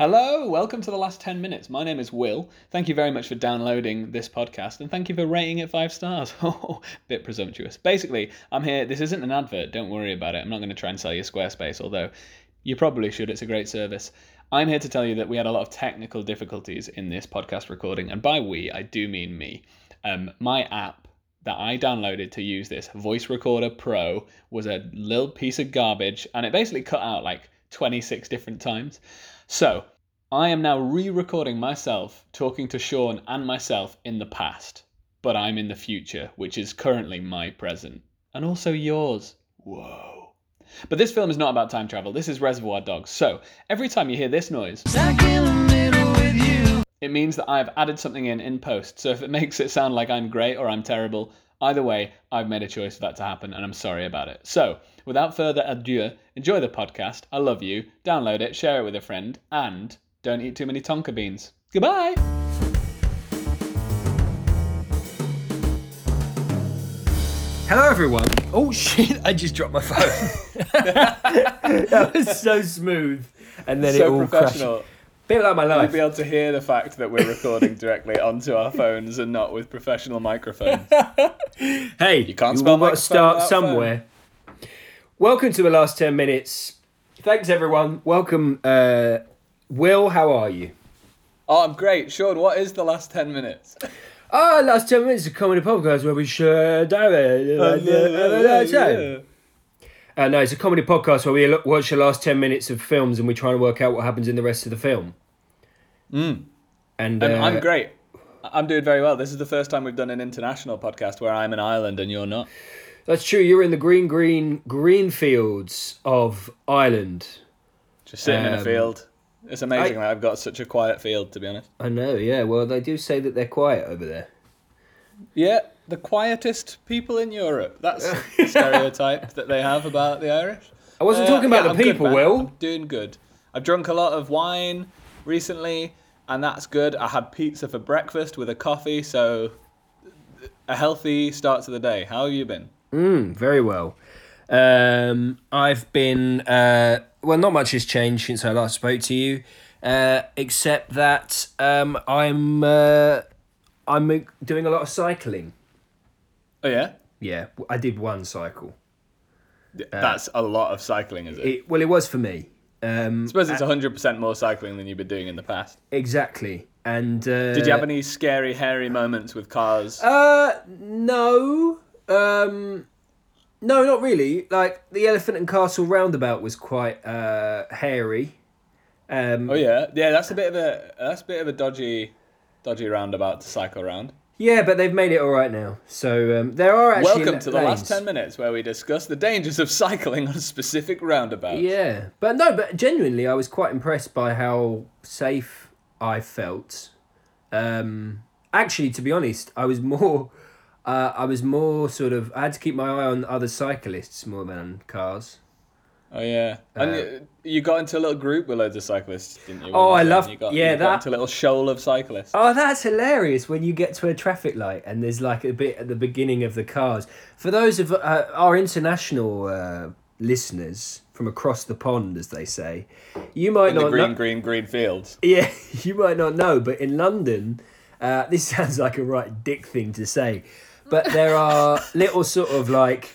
Hello, welcome to The Last 10 Minutes. My name is Will. Thank you very much for downloading this podcast, and thank you for rating it 5 stars. Oh, bit presumptuous. Basically, I'm here. This isn't an advert. Don't worry about it. I'm not going to try and sell you Squarespace, although you probably should. It's a great service. I'm here to tell you that we had a lot of technical difficulties in this podcast recording, and by we, I do mean me. My app that I downloaded to use this, Voice Recorder Pro, was a little piece of garbage, and it basically cut out like 26 different times. So I am now re-recording myself talking to Sean and myself in the past, but I'm in the future, which is currently my present and also yours. Whoa. But this film is not about time travel. This is Reservoir Dogs. So every time you hear this noise, Stuck in the Middle with You, it means that I've added something in post. So if it makes it sound like I'm great or I'm terrible, either way, I've made a choice for that to happen, and I'm sorry about it. So, without further ado, enjoy the podcast. I love you. Download it, share it with a friend, and don't eat too many Tonka beans. Goodbye! Hello, everyone. Oh, shit, I just dropped my phone. That was so smooth. And then so it all professional. Crashed. Bit like my life. You'll be able to hear the fact that we're recording directly onto our phones and not with professional microphones. Hey, you can't spell microphone. Start somewhere. Phone. Welcome to The Last 10 Minutes. Thanks, everyone. Welcome, Will. How are you? Oh, I'm great, Sean. What is The Last 10 Minutes? Oh, Last 10 Minutes is a comedy podcast where we share No, it's a comedy podcast where we watch the last 10 minutes of films and we try and work out what happens in the rest of the film. Mm. And I'm great. I'm doing very well. This is the first time we've done an international podcast where I'm in Ireland and you're not. That's true. You're in the green fields of Ireland. Just sitting in a field. It's amazing that I've got such a quiet field, to be honest. I know, yeah. Well, they do say that they're quiet over there. Yeah. The quietest people in Europe. That's the stereotype that they have about the Irish. I wasn't talking about the people, good, Will. I'm doing good. I've drunk a lot of wine recently, and that's good. I had pizza for breakfast with a coffee, so a healthy start to the day. How have you been? Very well. I've been... well, not much has changed since I last spoke to you, except that I'm doing a lot of cycling. Oh, yeah? Yeah, I did one cycle. That's a lot of cycling, is it? Well, it was for me. I suppose it's 100% more cycling than you've been doing in the past. Exactly. And did you have any scary, hairy moments with cars? No. No, not really. Like, the Elephant and Castle roundabout was quite hairy. Oh, yeah? Yeah, that's a bit of a dodgy roundabout to cycle around. Yeah, but they've made it all right now. So there are actually welcome to the lanes. Last 10 minutes, where we discuss the dangers of cycling on a specific roundabout. Yeah, but genuinely, I was quite impressed by how safe I felt. Actually, to be honest, I was more sort of. I had to keep my eye on other cyclists more than cars. Oh yeah, and you got into a little group with loads of cyclists, didn't you? Oh, I love got into a little shoal of cyclists. Oh, that's hilarious when you get to a traffic light and there's like a bit at the beginning of the cars. For those of our international listeners from across the pond, as they say, you might not know. Green fields. Yeah, you might not know, but in London, this sounds like a right dick thing to say, but there are little sort of like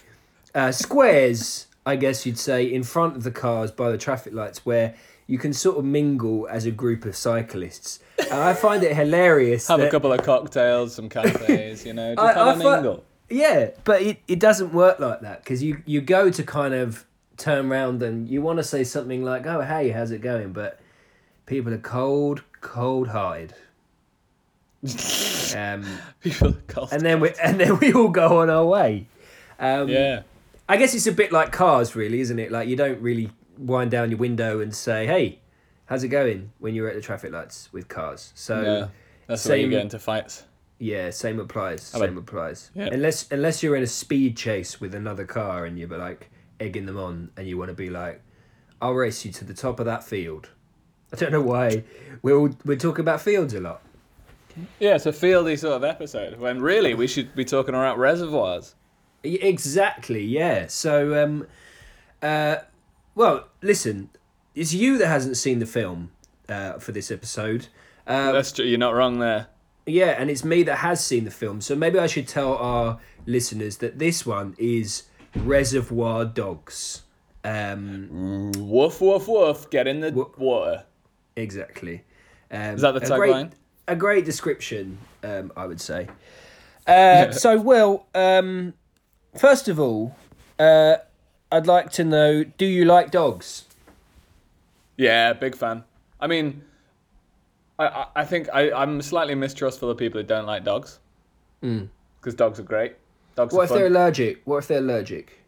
squares, I guess you'd say, in front of the cars by the traffic lights where you can sort of mingle as a group of cyclists. And I find it hilarious. Have a couple of cocktails, some cafes, you know, just mingle. Yeah, but it doesn't work like that because you go to kind of turn round and you want to say something like, oh, hey, how's it going? But people are cold-hearted. People are cold-hearted. And then we all go on our way. Yeah. I guess it's a bit like cars, really, isn't it? Like, you don't really wind down your window and say, hey, how's it going when you're at the traffic lights with cars? So yeah, that's the way you get into fights. Yeah, same applies. Yeah. Unless you're in a speed chase with another car and you're like egging them on and you want to be like, I'll race you to the top of that field. I don't know why we're talking about fields a lot. Yeah, it's a fieldy sort of episode when really we should be talking about reservoirs. Exactly, yeah. So, well, listen, it's you that hasn't seen the film, for this episode. That's true. You're not wrong there. Yeah, and it's me that has seen the film, so maybe I should tell our listeners that this one is Reservoir Dogs. Woof, woof, woof, get in the water. Exactly. Is that the tagline? A great description, I would say. So, Will, first of all, I'd like to know, do you like dogs? Yeah, big fan. I mean... I think I'm slightly mistrustful of people who don't like dogs. Mm. Because dogs are great. Dogs are fun. What if they're allergic? What if they're allergic?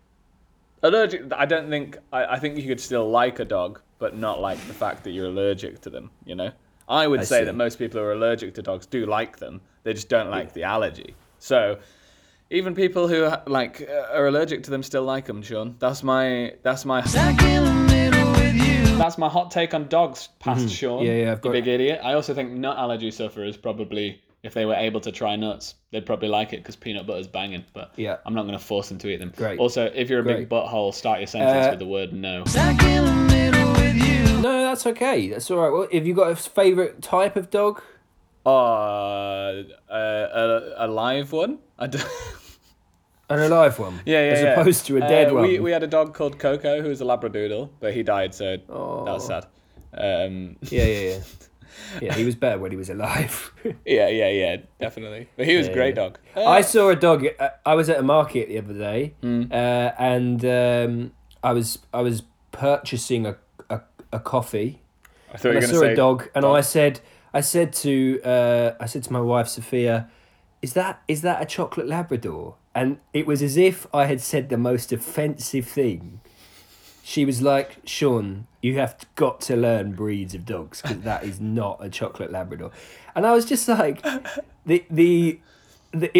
Allergic, I don't think... I think you could still like a dog, but not like the fact that you're allergic to them, you know? I would say that most people who are allergic to dogs do like them. They just don't like the allergy. So even people who like are allergic to them still like them, Sean. That's my hot take on dogs, past Sean. Yeah, I've got big idiot. I also think nut allergy sufferers probably, if they were able to try nuts, they'd probably like it because peanut butter's banging. But yeah, I'm not going to force them to eat them. Great. Also, if you're a big butthole, start your sentence with the word no. No, that's okay. That's all right. Well, have you got a favourite type of dog? A live one. An alive one? Yeah. As opposed to a dead one. We had a dog called Coco, who was a Labradoodle, but he died, so that was sad. Yeah, he was better when he was alive. Yeah, definitely. But he was a great dog. I saw a dog, I was at a market the other day, and I was purchasing a coffee. I thought you were going to say... I saw a dog, and I said to my wife, Sophia, is that a chocolate Labrador? And it was as if I had said the most offensive thing. She was like, Sean, you have got to learn breeds of dogs because that is not a chocolate Labrador. And I was just like, it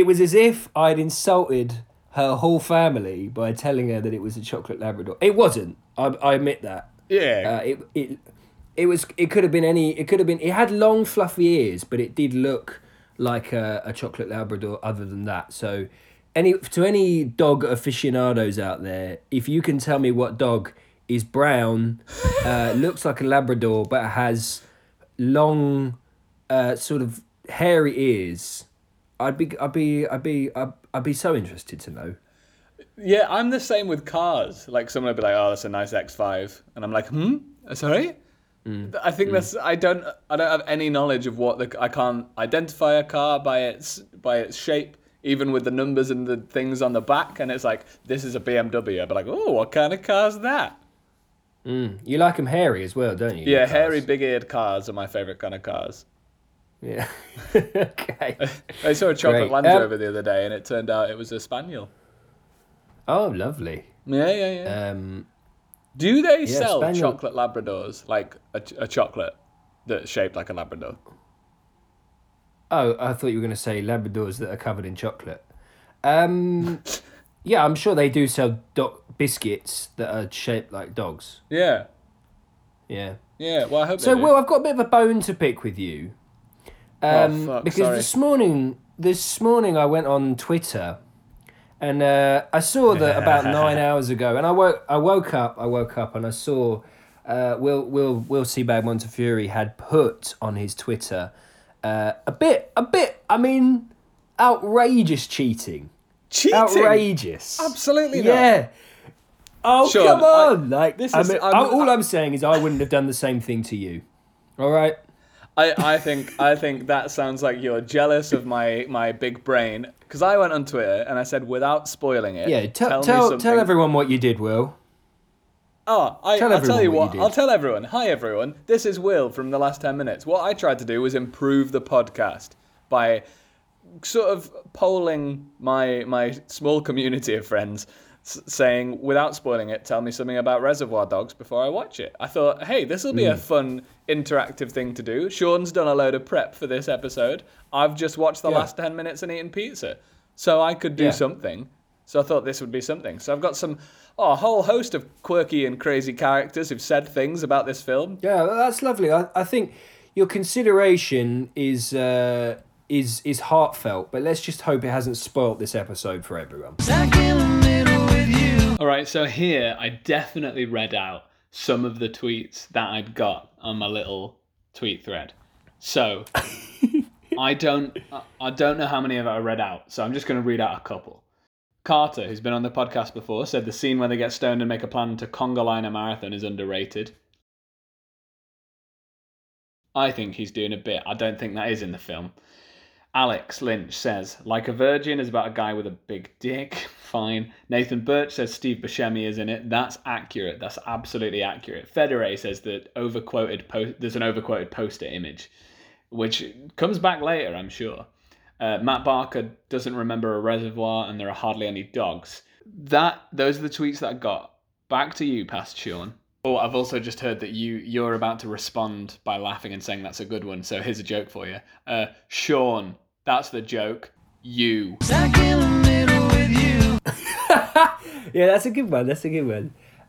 was as if I'd insulted her whole family by telling her that it was a chocolate Labrador. It wasn't. I admit that. Yeah. It had long fluffy ears, but it did look like a chocolate Labrador other than that. So... To any dog aficionados out there, if you can tell me what dog is brown, looks like a Labrador, but has long, sort of hairy ears, I'd be so interested to know. Yeah, I'm the same with cars. Like someone would be like, "Oh, that's a nice X5," and I'm like, sorry." I think that's I don't have any knowledge of what I can't identify a car by its shape. Even with the numbers and the things on the back, and it's like, this is a BMW. I'd be like, oh, what kind of car's that? You like them hairy as well, don't you? Yeah, hairy, big-eared cars are my favourite kind of cars. Yeah. Okay. I saw a chocolate Land Rover the other day, and it turned out it was a Spaniel. Oh, lovely. Yeah. Do they sell chocolate Labradors, like a chocolate that's shaped like a Labrador? Oh, I thought you were going to say Labradors that are covered in chocolate. Yeah, I'm sure they do sell biscuits that are shaped like dogs. Yeah, well, I hope so. Will, I've got a bit of a bone to pick with you. This morning I went on Twitter and I saw that about 9 hours ago, and I woke up and I saw Will Seabag Montefury had put on his Twitter... a bit. I mean, outrageous cheating. Outrageous. Absolutely not. Yeah. Oh, Sean, come on! I'm saying is, I wouldn't have done the same thing to you. All right. I think that sounds like you're jealous of my big brain, because I went on Twitter and I said, without spoiling it. Yeah. Tell everyone what you did, Will. Oh, I'll tell you what. I'll tell everyone. Hi, everyone. This is Will from The Last 10 Minutes. What I tried to do was improve the podcast by sort of polling my small community of friends, saying, without spoiling it, tell me something about Reservoir Dogs before I watch it. I thought, hey, this will be a fun, interactive thing to do. Sean's done a load of prep for this episode. I've just watched The Last 10 Minutes and eaten pizza. So I could do something. So I thought this would be something. So I've got a whole host of quirky and crazy characters who've said things about this film. Yeah, that's lovely. I think your consideration is heartfelt, but let's just hope it hasn't spoilt this episode for everyone. All right, so here I definitely read out some of the tweets that I'd got on my little tweet thread. So I don't know how many of it I read out, so I'm just going to read out a couple. Carter, who's been on the podcast before, said the scene where they get stoned and make a plan to conga line a marathon is underrated. I think he's doing a bit. I don't think that is in the film. Alex Lynch says, Like a Virgin is about a guy with a big dick. Fine. Nathan Birch says Steve Buscemi is in it. That's accurate. That's absolutely accurate. Federer says that there's an overquoted poster image, which comes back later, I'm sure. Matt Barker doesn't remember a reservoir and there are hardly any dogs. Those are the tweets that I got. Back to you, Past Sean. Oh, I've also just heard that you're about to respond by laughing and saying that's a good one, so here's a joke for you. Sean, that's the joke. You. Stuck in the middle with you. Yeah, that's a good one.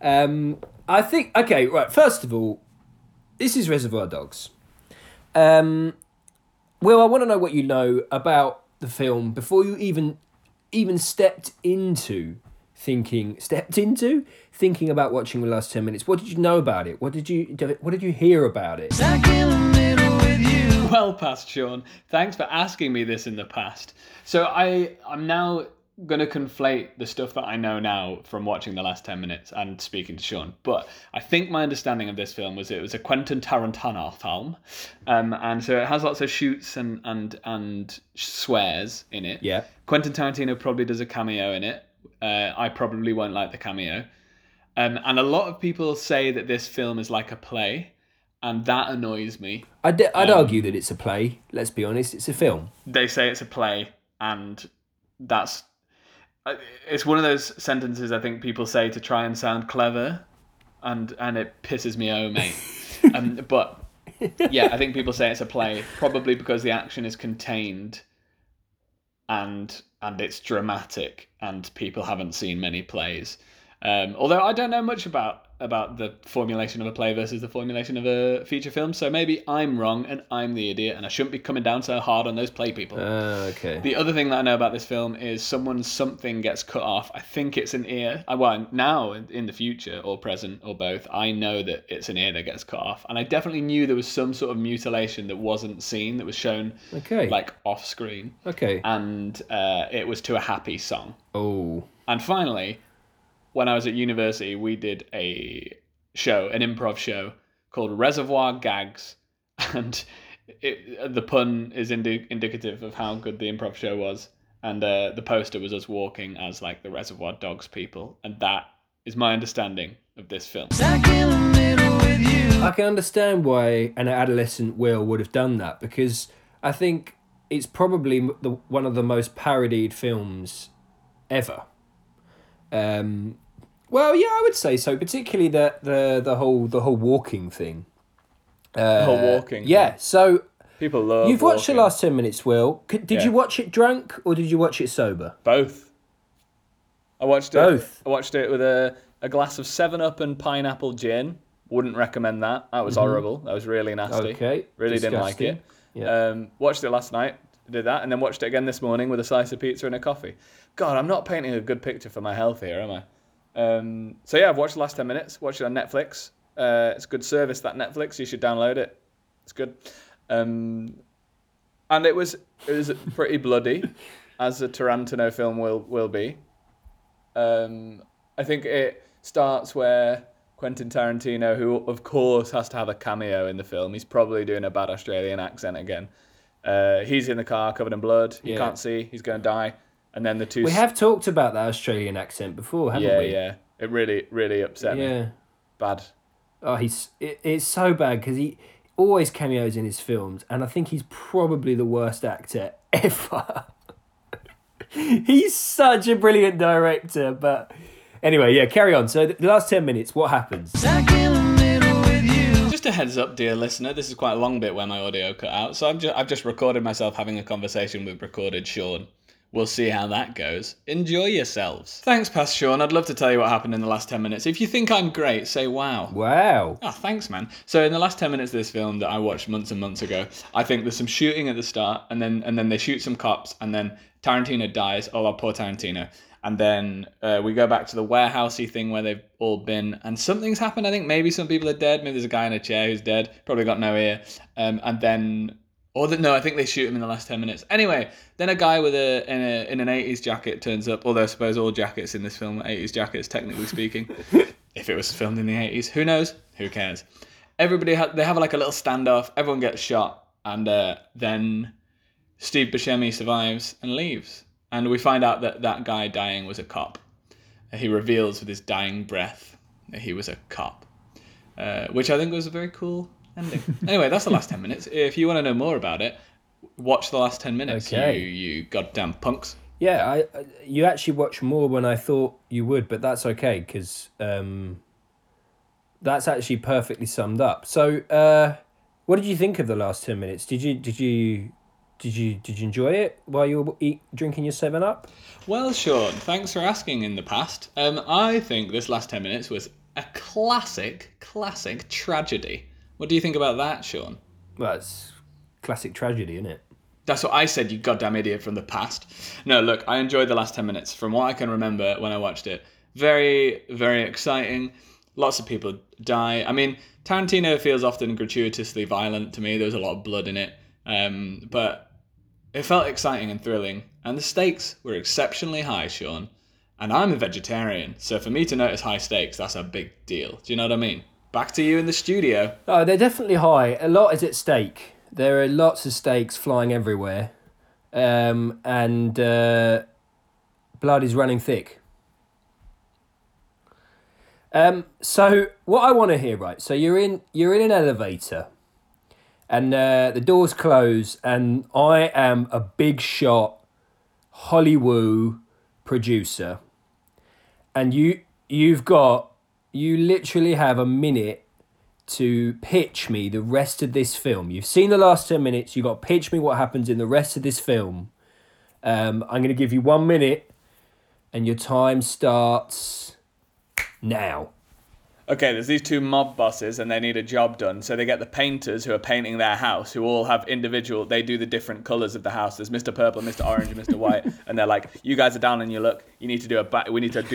I think, okay, right, first of all, this is Reservoir Dogs. Will, I want to know what you know about the film before you even stepped into thinking about watching The Last 10 Minutes. What did you know about it? What did you hear about it? Stuck in the middle with you. Well, Past Sean, thanks for asking me this in the past. So I'm now going to conflate the stuff that I know now from watching The Last 10 Minutes and speaking to Sean. But I think my understanding of this film was it was a Quentin Tarantino film. And so it has lots of shoots and swears in it. Yeah. Quentin Tarantino probably does a cameo in it. I probably won't like the cameo. And a lot of people say that this film is like a play, and that annoys me. I'd argue that it's a play, let's be honest. It's a film. They say it's a play, and that's... It's one of those sentences I think people say to try and sound clever, and it pisses me off, mate. But, yeah, I think people say it's a play, probably because the action is contained and it's dramatic, and people haven't seen many plays. Although I don't know much about the formulation of a play versus the formulation of a feature film, so maybe I'm wrong and I'm the idiot, and I shouldn't be coming down so hard on those play people. Okay. The other thing that I know about this film is something gets cut off. I think it's an ear. Well, now, in the future, or present, or both, I know that it's an ear that gets cut off, and I definitely knew there was some sort of mutilation that wasn't seen, that was shown, like, off-screen. Okay. And it was to a happy song. Oh. And finally... When I was at university, we did an improv show called Reservoir Gags, and the pun is indicative of how good the improv show was. And the poster was us walking as like the Reservoir Dogs people, and that is my understanding of this film. Stuck in the middle with you. I can understand why an adolescent Will would have done that, because I think it's probably one of the most parodied films ever. Well, yeah, I would say so. Particularly the whole walking thing. Yeah. Thing. So people love. You've watched The Last 10 minutes, Will. Did you watch it drunk or did you watch it sober? Both. I watched it with a glass of 7-Up and pineapple gin. Wouldn't recommend that. That was horrible. That was really nasty. Okay. Really disgusting. Didn't like it. Yeah. Watched it last night. Did that, and then watched it again this morning with a slice of pizza and a coffee. God, I'm not painting a good picture for my health here, am I? So yeah, I've watched The Last 10 Minutes, watched it on Netflix. It's a good service, that Netflix. You should download it. It's good. And it was pretty bloody, as a Tarantino film will be. I think it starts where Quentin Tarantino, who of course has to have a cameo in the film, he's probably doing a bad Australian accent again. He's in the car covered in blood. You can't see. He's going to die. And then the two... We have talked about that Australian accent before, haven't we? Yeah. It really, really upset me. Bad. Oh, it's so bad because he always cameos in his films, and I think he's probably the worst actor ever. He's such a brilliant director, but... Anyway, yeah, carry on. So the last 10 minutes, what happens? Just a heads up, dear listener, this is quite a long bit where my audio cut out, so I've just recorded myself having a conversation with recorded Sean. We'll see how that goes. Enjoy yourselves. Thanks, Past Sean. I'd love to tell you what happened in the last 10 minutes. If you think I'm great, say wow. Wow. Oh, thanks, man. So in the last 10 minutes of this film that I watched months and months ago, I think there's some shooting at the start, and then they shoot some cops, and then Tarantino dies. Oh, poor Tarantino. And then we go back to the warehousey thing where they've all been, and something's happened. I think maybe some people are dead. Maybe there's a guy in a chair who's dead. Probably got no ear. And then, I think they shoot him in the last 10 minutes. Anyway, then a guy with in an 80s jacket turns up. Although I suppose all jackets in this film are 80s jackets, technically speaking. If it was filmed in the 80s, who knows? Who cares? Everybody they have like a little standoff. Everyone gets shot, and then Steve Buscemi survives and leaves. And we find out that that guy dying was a cop. He reveals with his dying breath that he was a cop, which I think was a very cool ending. Anyway, that's the last 10 minutes. If you want to know more about it, watch the last 10 minutes, okay. You goddamn punks. Yeah, you actually watch more when I thought you would, but that's okay, because that's actually perfectly summed up. So what did you think of the last 10 minutes? Did you enjoy it while you were drinking your 7-Up? Well, Sean, thanks for asking in the past. I think this last 10 minutes was a classic tragedy. What do you think about that, Sean? Well, it's classic tragedy, isn't it? That's what I said, you goddamn idiot from the past. No, look, I enjoyed the last 10 minutes from what I can remember when I watched it. Very, very exciting. Lots of people die. I mean, Tarantino feels often gratuitously violent to me. There was a lot of blood in it. But it felt exciting and thrilling, and the stakes were exceptionally high, Sean. And I'm a vegetarian, so for me to notice high stakes, that's a big deal. Do you know what I mean? Back to you in the studio. Oh, they're definitely high. A lot is at stake. There are lots of stakes flying everywhere. And blood is running thick. So what I want to hear, right? So you're in an elevator. And the doors close, and I am a big shot Hollywood producer. And you literally have a minute to pitch me the rest of this film. You've seen the last 10 minutes. You've got to pitch me what happens in the rest of this film. I'm going to give you 1 minute, and your time starts now. Okay, there's these two mob bosses and they need a job done. So they get the painters who are painting their house, who all have they do the different colours of the house. There's Mr. Purple, Mr. Orange, and Mr. White. And they're like, you guys are down on your luck. We need to do a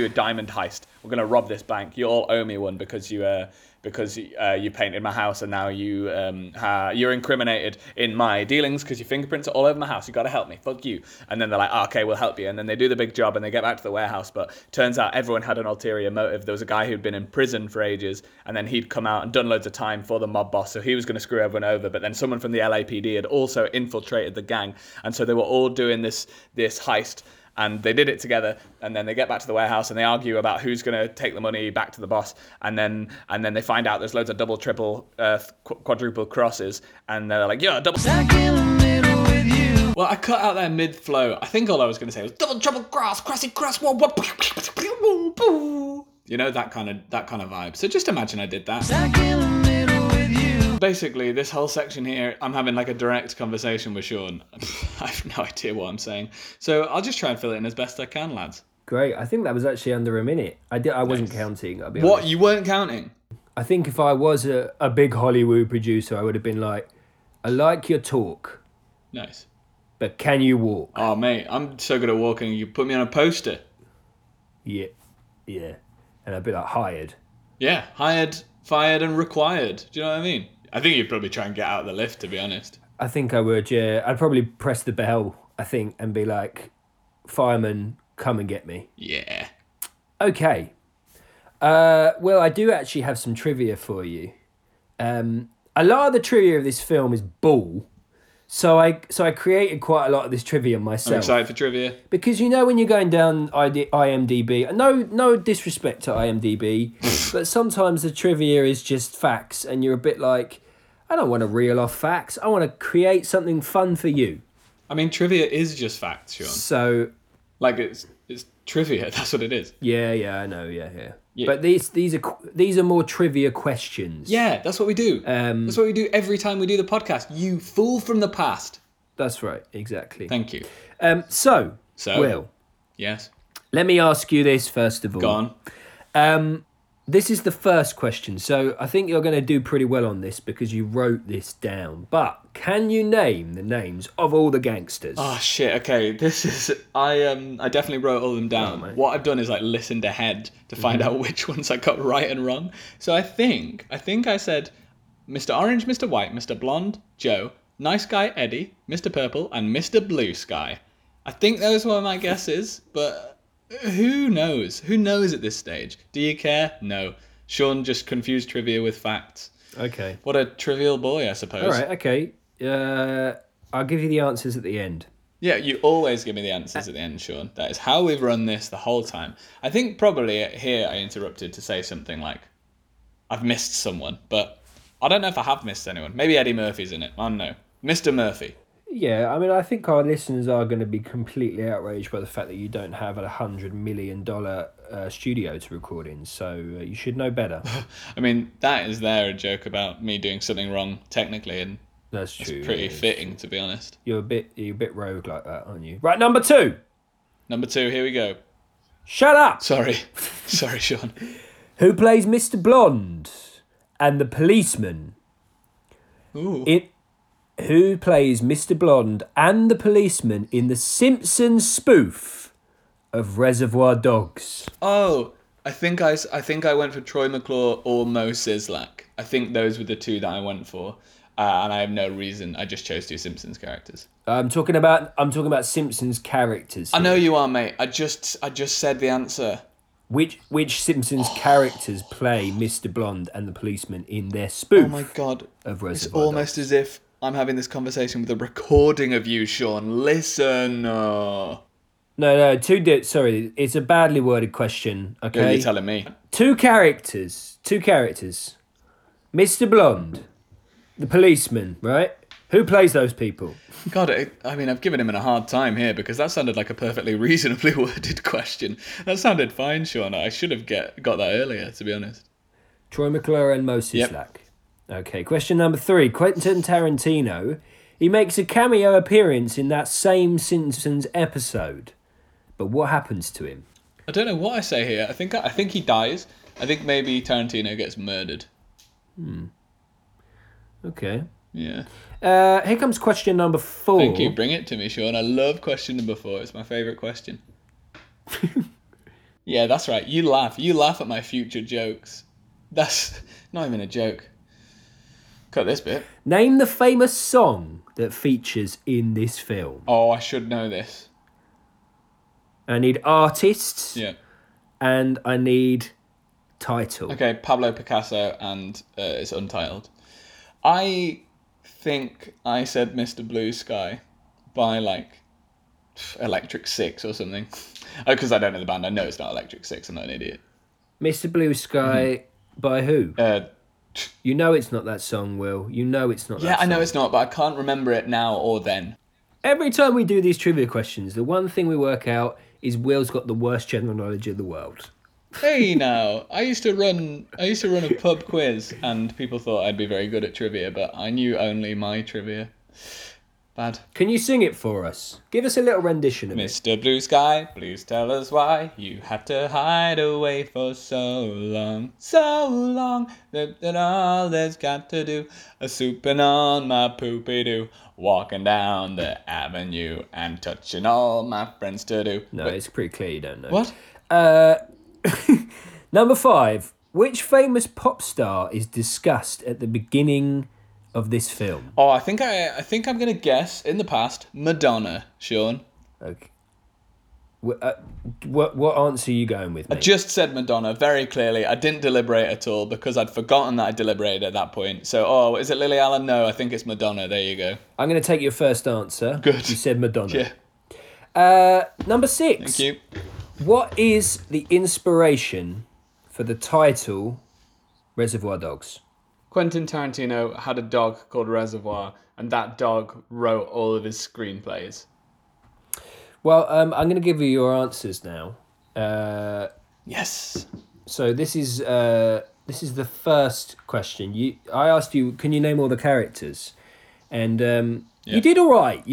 diamond heist. We're going to rob this bank. You all owe me one because you painted my house, and now you're incriminated in my dealings because your fingerprints are all over my house. You got to help me. Fuck you. And then they're like, oh, okay, we'll help you. And then they do the big job and they get back to the warehouse. But turns out everyone had an ulterior motive. There was a guy who'd been in prison for ages, and then he'd come out and done loads of time for the mob boss. So he was going to screw everyone over. But then someone from the LAPD had also infiltrated the gang. And so they were all doing this heist. And they did it together, and then they get back to the warehouse and they argue about who's going to take the money back to the boss. And then they find out there's loads of double, triple, quadruple crosses, and they're like, yeah, double. Stuck in the middle with you. Well, I cut out their mid-flow. I think all I was going to say was double, triple, crossy, cross, whoa. You know, that kind of vibe. So just imagine I did that. Stuck in the middle with you. Basically, this whole section here, I'm having like a direct conversation with Sean. I have no idea what I'm saying. So I'll just try and fill it in as best I can, lads. Great. I think that was actually under a minute. I wasn't counting. I'll be honest. What? You weren't counting? I think if I was a big Hollywood producer, I would have been like, I like your talk. Nice. But can you walk? Oh, mate, I'm so good at walking. You put me on a poster. Yeah. Yeah. And I'd be like, hired. Yeah. Hired, fired and required. Do you know what I mean? I think you'd probably try and get out of the lift, to be honest. I think I would, yeah. I'd probably press the bell, I think, and be like, fireman, come and get me. Yeah. Okay. Well, I do actually have some trivia for you. A lot of the trivia of this film is bull. So I created quite a lot of this trivia myself. I'm excited for trivia. Because you know when you're going down IMDb, no disrespect to IMDb, but sometimes the trivia is just facts and you're a bit like, I don't want to reel off facts. I want to create something fun for you. I mean, trivia is just facts, Sean. So, like it's trivia. That's what it is. Yeah, I know. Yeah. But these are more trivia questions. Yeah, that's what we do. That's what we do every time we do the podcast. You fool from the past. That's right. Exactly. Thank you. So Will. Yes. Let me ask you this first of all. Go on. This is the first question, so I think you're going to do pretty well on this because you wrote this down. But can you name the names of all the gangsters? Oh, shit, okay. This is... I definitely wrote all of them down. Oh, what I've done is, like, listened ahead to find out which ones I got right and wrong. So I think I said Mr. Orange, Mr. White, Mr. Blonde, Joe, Nice Guy, Eddie, Mr. Purple, and Mr. Blue Sky. I think those were my guesses, but... who knows? Who knows at this stage? Do you care? No. Sean just confused trivia with facts. Okay. What a trivial boy, I suppose. All right, okay. I'll give you the answers at the end. Yeah, you always give me the answers at the end, Sean. That is how we've run this the whole time. I think probably here I interrupted to say something like, I've missed someone, but I don't know if I have missed anyone. Maybe Eddie Murphy's in it. I don't know. Mr. Murphy. Yeah, I mean, I think our listeners are going to be completely outraged by the fact that you don't have a $100 million studio to record in, so you should know better. I mean, that is there a joke about me doing something wrong technically, and that's true. It's pretty fitting, to be honest. You're a bit rogue like that, aren't you? Right, number two. Number two, here we go. Shut up! Sorry, Sean. Who plays Mr. Blonde and the policeman? Ooh. Who plays Mr. Blonde and the policeman in the Simpsons spoof of Reservoir Dogs? Oh, I think I went for Troy McClure or Mo Sizlak. I think those were the two that I went for, and I have no reason. I just chose two Simpsons characters. I'm talking about Simpsons characters here. I know you are, mate. I just said the answer. Which Simpsons characters play Mr. Blonde and the policeman in their spoof? Oh my God! Of Reservoir Dogs. It's almost as if I'm having this conversation with a recording of you, Sean. Listen. No, sorry, it's a badly worded question, okay? You're telling me. Two characters. Mr. Blonde, the policeman, right? Who plays those people? God, I mean, I've given him a hard time here because that sounded like a perfectly reasonably worded question. That sounded fine, Sean. I should have got that earlier, to be honest. Troy McClure and Mo Sizlak. Yep. Okay, question number three. Quentin Tarantino, he makes a cameo appearance in that same Simpsons episode. But what happens to him? I don't know what I say here. I think he dies. I think maybe Tarantino gets murdered. Okay. Yeah. Here comes question number four. Thank you. Bring it to me, Sean. I love question number four. It's my favourite question. Yeah, that's right. You laugh at my future jokes. That's not even a joke. Cut this bit. Name the famous song that features in this film. Oh, I should know this. I need artists. Yeah. And I need title. Okay, Pablo Picasso and it's untitled. I think I said Mr. Blue Sky by like Electric Six or something. Oh, because I don't know the band. I know it's not Electric Six. I'm not an idiot. Mr. Blue Sky by who? You know it's not that song, Will. You know it's not that song. Yeah, I know it's not, but I can't remember it now or then. Every time we do these trivia questions, the one thing we work out is Will's got the worst general knowledge in the world. Hey, now. I used to run a pub quiz, and people thought I'd be very good at trivia, but I knew only my trivia. Bad. Can you sing it for us? Give us a little rendition of it. Mr. Blue Sky, please tell us why you had to hide away for so long, that all there's got to do is souping on my poopy-doo, walking down the avenue and touching all my friends to do. No, it's pretty clear you don't know. What? Number five. Which famous pop star is discussed at the beginning of this film? Oh, I think I'm gonna guess in the past Madonna, Sean. Okay. What answer are you going with, mate? I just said Madonna very clearly. I didn't deliberate at all because I'd forgotten that I deliberated at that point. So, is it Lily Allen? No, I think it's Madonna. There you go. I'm gonna take your first answer. Good. You said Madonna. Yeah. Number six. Thank you. What is the inspiration for the title Reservoir Dogs? Quentin Tarantino had a dog called Reservoir, and that dog wrote all of his screenplays. Well, I'm going to give you your answers now. Yes. So this is the first question. I asked you, can you name all the characters? And You did all right.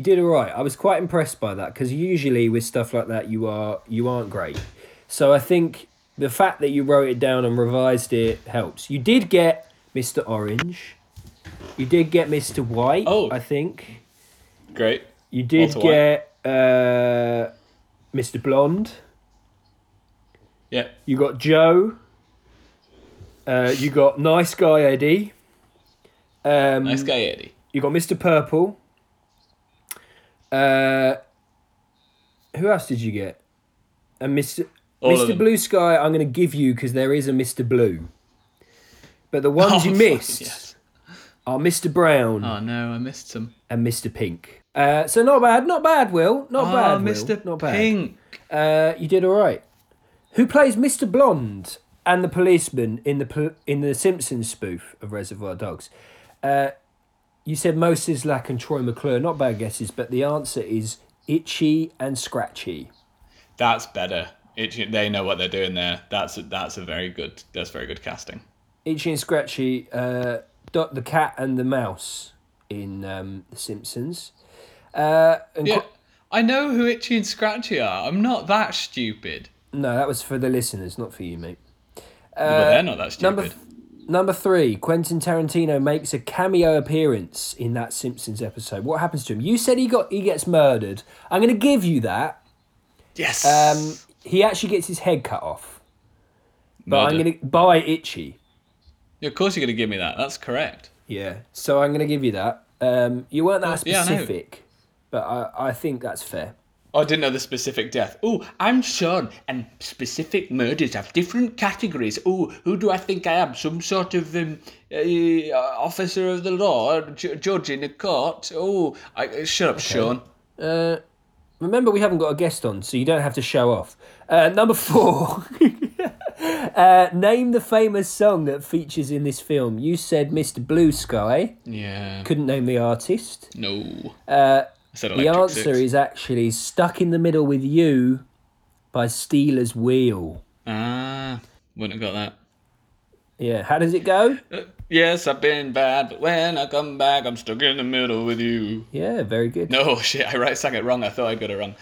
I was quite impressed by that because usually with stuff like that, you aren't great. So I think the fact that you wrote it down and revised it helps. You did get Mr. Orange. You did get Mr. White, I think. Great. You did get Mr. Blonde. Yeah. You got Joe. You got Nice Guy Eddie. Nice Guy Eddie. You got Mr. Purple. Who else did you get? And Mr. Blue Sky, I'm going to give you because there is a Mr. Blue. But the ones you missed are Mr. Brown. Oh, no, I missed some. And Mr. Pink. So not bad, Will. Not bad, Mr. Pink. You did all right. Who plays Mr. Blonde and the policeman in the Simpsons spoof of Reservoir Dogs? You said Moses Lack and Troy McClure. Not bad guesses, but the answer is Itchy and Scratchy. That's better. Itchy, they know what they're doing there. That's very good casting. Itchy and Scratchy, the cat and the mouse in The Simpsons. I know who Itchy and Scratchy are. I'm not that stupid. No, that was for the listeners, not for you, mate. But they're not that stupid. Number three, Quentin Tarantino makes a cameo appearance in that Simpsons episode. What happens to him? You said he gets murdered. I'm going to give you that. Yes. He actually gets his head cut off. But I'm going to buy Itchy. Yeah, of course you're going to give me that. That's correct. Yeah. So I'm going to give you that. You weren't that specific, but I think that's fair. Oh, I didn't know the specific death. Oh, I'm Sean, and specific murders have different categories. Oh, who do I think I am? Some sort of officer of the law, judge in a court. Oh, shut up, okay. Sean. Remember, we haven't got a guest on, so you don't have to show off. Number four. Name the famous song that features in this film. You said Mr. Blue Sky. Yeah. Couldn't name the artist. No. The answer is actually Stuck in the Middle with You by Stealers Wheel. Ah, wouldn't have got that. Yeah, how does it go? Yes, I've been bad, but when I come back, I'm stuck in the middle with you. Yeah, very good. No, shit, I sang it wrong. I thought I'd got it wrong.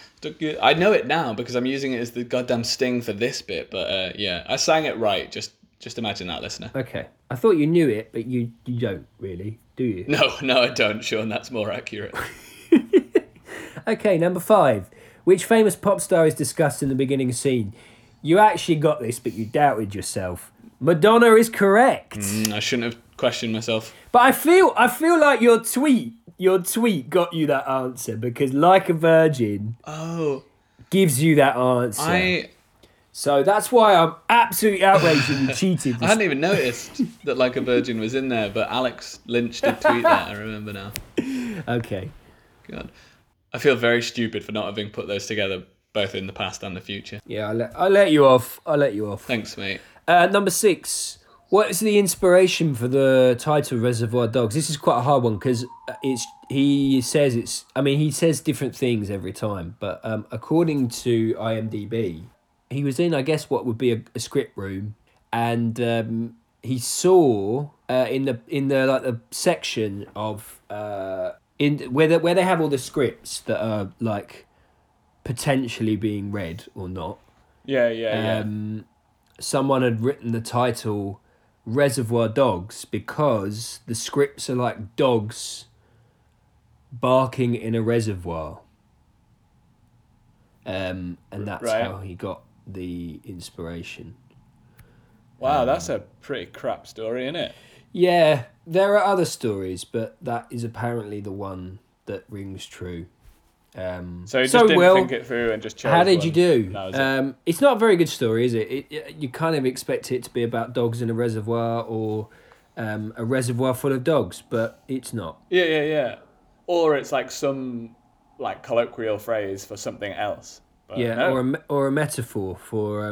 I know it now because I'm using it as the goddamn sting for this bit, but yeah, I sang it right. Just imagine that, listener. Okay. I thought you knew it, but you don't really, do you? No, I don't, Sean. That's more accurate. Okay, number five. Which famous pop star is discussed in the beginning scene? You actually got this, but you doubted yourself. Madonna is correct. I shouldn't have questioned myself. But I feel like your tweet got you that answer because Like a Virgin gives you that answer. So that's why I'm absolutely outraged that you cheated. I hadn't even noticed that Like a Virgin was in there, but Alex Lynch did tweet that, I remember now. Okay. God. I feel very stupid for not having put those together both in the past and the future. Yeah, I'll let you off. Thanks, mate. Number six. What is the inspiration for the title Reservoir Dogs? This is quite a hard one because he says different things every time. But according to IMDb, he was in, I guess, what would be a script room, and he saw in the section of where they have all the scripts that are like potentially being read or not. Yeah. Someone had written the title Reservoir Dogs because the scripts are like dogs barking in a reservoir. And that's how he got the inspiration. Wow, that's a pretty crap story, isn't it? Yeah, there are other stories, but that is apparently the one that rings true. So you didn't think it through and just chose. How did you do? It's not a very good story, is it? You kind of expect it to be about dogs in a reservoir or a reservoir full of dogs, but it's not. Yeah. Or it's like some like colloquial phrase for something else. But yeah, no. or a metaphor for.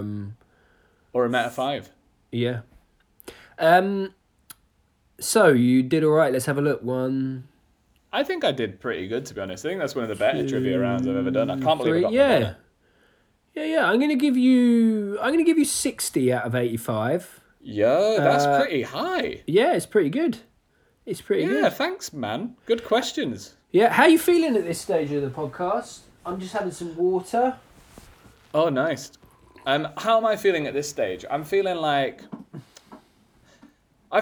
Or a meta five. Yeah. So you did all right. Let's have a look. One. I think I did pretty good, to be honest. I think that's one of the better trivia rounds I've ever done. I can't believe I got that. Yeah. I'm gonna give you 60 out of 85. Yeah, that's pretty high. Yeah, it's pretty good. It's pretty good. Yeah, thanks, man. Good questions. Yeah, how are you feeling at this stage of the podcast? I'm just having some water. Oh, nice. How am I feeling at this stage? I'm feeling like I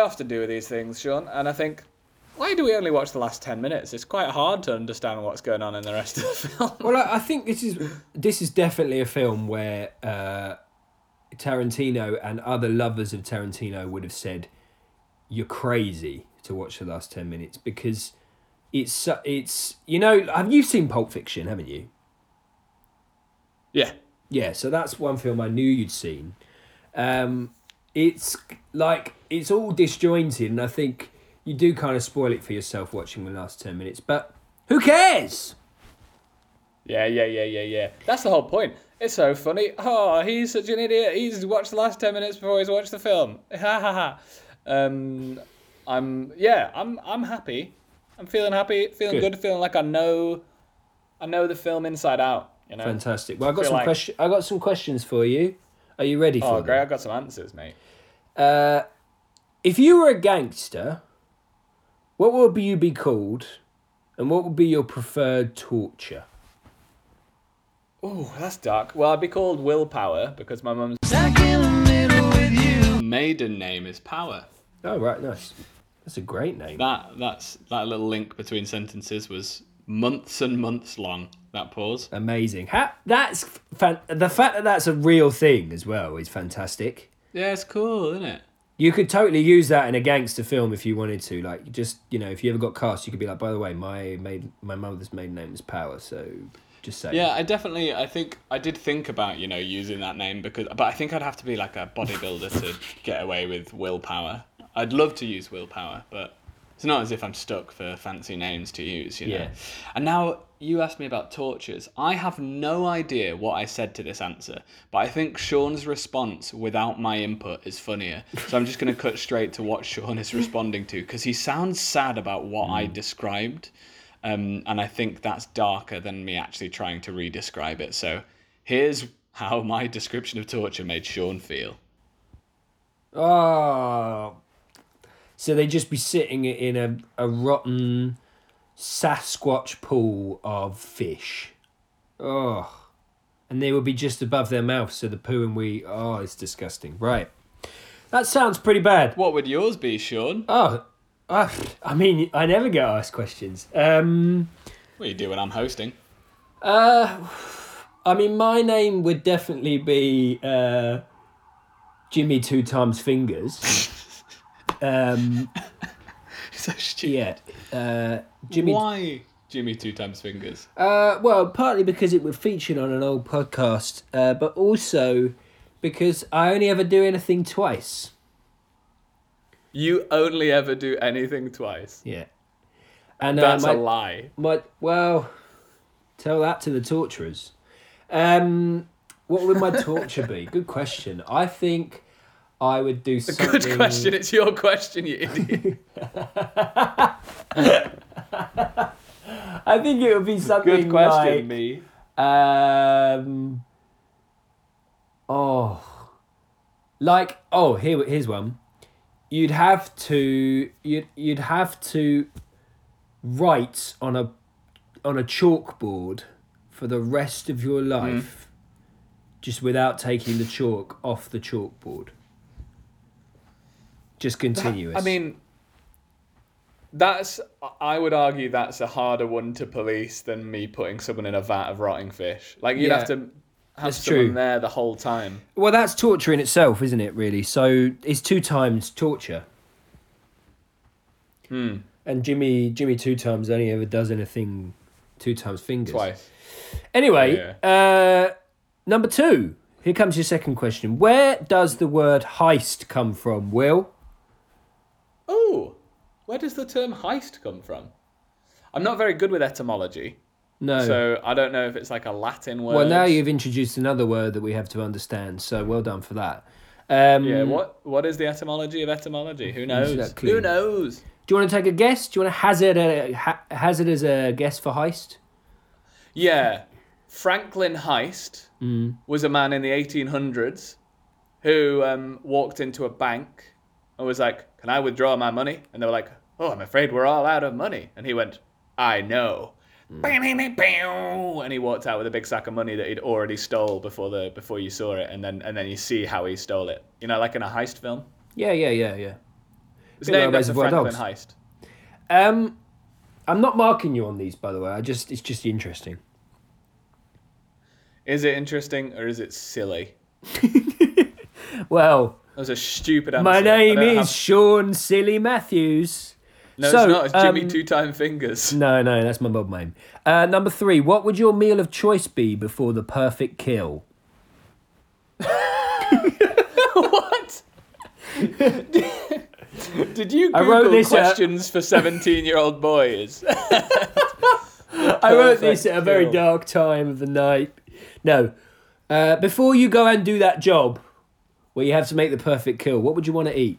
often do with these things, Sean, and I think, why do we only watch the last 10 minutes? It's quite hard to understand what's going on in the rest of the film. Well, I think this is definitely a film where Tarantino and other lovers of Tarantino would have said, you're crazy to watch the last 10 minutes, because it's you know, you've seen Pulp Fiction, haven't you? Yeah. Yeah, so that's one film I knew you'd seen. It's like, it's all disjointed, and I think you do kind of spoil it for yourself watching the last 10 minutes, but who cares? Yeah. That's the whole point. It's so funny. Oh, he's such an idiot. He's watched the last 10 minutes before he's watched the film. Ha ha ha. I'm happy. I'm feeling happy, feeling good, feeling like I know the film inside out, you know. Fantastic. Well, I got some questions for you. Are you ready for them? Oh, great. I've got some answers, mate. If you were a gangster, what would you be called, and what would be your preferred torture? Oh, that's dark. Well, I'd be called Willpower, because my mum's Stuck in the Middle with You maiden name is Power. Oh, right, nice. That's a great name. That little link between sentences was months and months long. That pause. Amazing. The fact that that's a real thing as well is fantastic. Yeah, it's cool, isn't it? You could totally use that in a gangster film if you wanted to. Like, just, you know, if you ever got cast, you could be like, by the way, my mother's maiden name is Power, so just say. Yeah, I did think about, you know, using that name, but I think I'd have to be like a bodybuilder to get away with Willpower. I'd love to use Willpower, but it's not as if I'm stuck for fancy names to use, you know. Yeah. And now you asked me about tortures. I have no idea what I said to this answer, but I think Sean's response without my input is funnier. So I'm just going to cut straight to what Sean is responding to, because he sounds sad about what I described. And I think that's darker than me actually trying to re-describe it. So here's how my description of torture made Sean feel. Oh... So they'd just be sitting in a rotten Sasquatch pool of fish. Oh. And they would be just above their mouth, so the poo and wee... Oh, it's disgusting. Right. That sounds pretty bad. What would yours be, Sean? Oh, I mean, I never get asked questions. What do you do when I'm hosting? I mean, my name would definitely be Jimmy Two Times Fingers. So stupid. Yeah. Jimmy. Why Jimmy Two Times Fingers? Well, partly because it was featured on an old podcast, but also because I only ever do anything twice. You only ever do anything twice? Yeah. And that's a lie. Well, tell that to the torturers. What would my torture be? Good question. I think... I would do something... Good question. It's your question, you idiot. I think it would be something like... Good question, like, me. Here's one. You'd have to write on a chalkboard for the rest of your life, just without taking the chalk off the chalkboard. Just continuous. I would argue that's a harder one to police than me putting someone in a vat of rotting fish. Like, you'd have to have someone there the whole time. Well, that's torture in itself, isn't it, really? So it's 2 times torture. And Jimmy 2 times only ever does anything 2 times fingers. Twice. Anyway, number 2. Here comes your second question. Where does the word heist come from, Will? Oh, where does the term heist come from? I'm not very good with etymology. No. So I don't know if it's like a Latin word. Well, now you've introduced another word that we have to understand, so well done for that. What is the etymology of etymology? Who knows? Exactly. Who knows? Do you want to take a guess? Do you want to hazard as a guess for heist? Yeah. Franklin Heist was a man in the 1800s who walked into a bank and was like, "Can I withdraw my money?" And they were like, "Oh, I'm afraid we're all out of money." And he went, "I know." and he walked out with a big sack of money that he'd already stole before you saw it, and then you see how he stole it. You know, like in a heist film. Yeah. It's named after Franklin Heist. I'm not marking you on these, by the way. It's just interesting. Is it interesting or is it silly? Well, that was a stupid answer. My name is Sean Silly Matthews. No, so, it's not. It's Jimmy Two Times Fingers. No, that's my mob name. Number three, what would your meal of choice be before the perfect kill? What? Did you Google questions for 17-year-old boys? I wrote this at a very dark time of the night. No. Before you go and do that job where you have to make the perfect kill, what would you want to eat?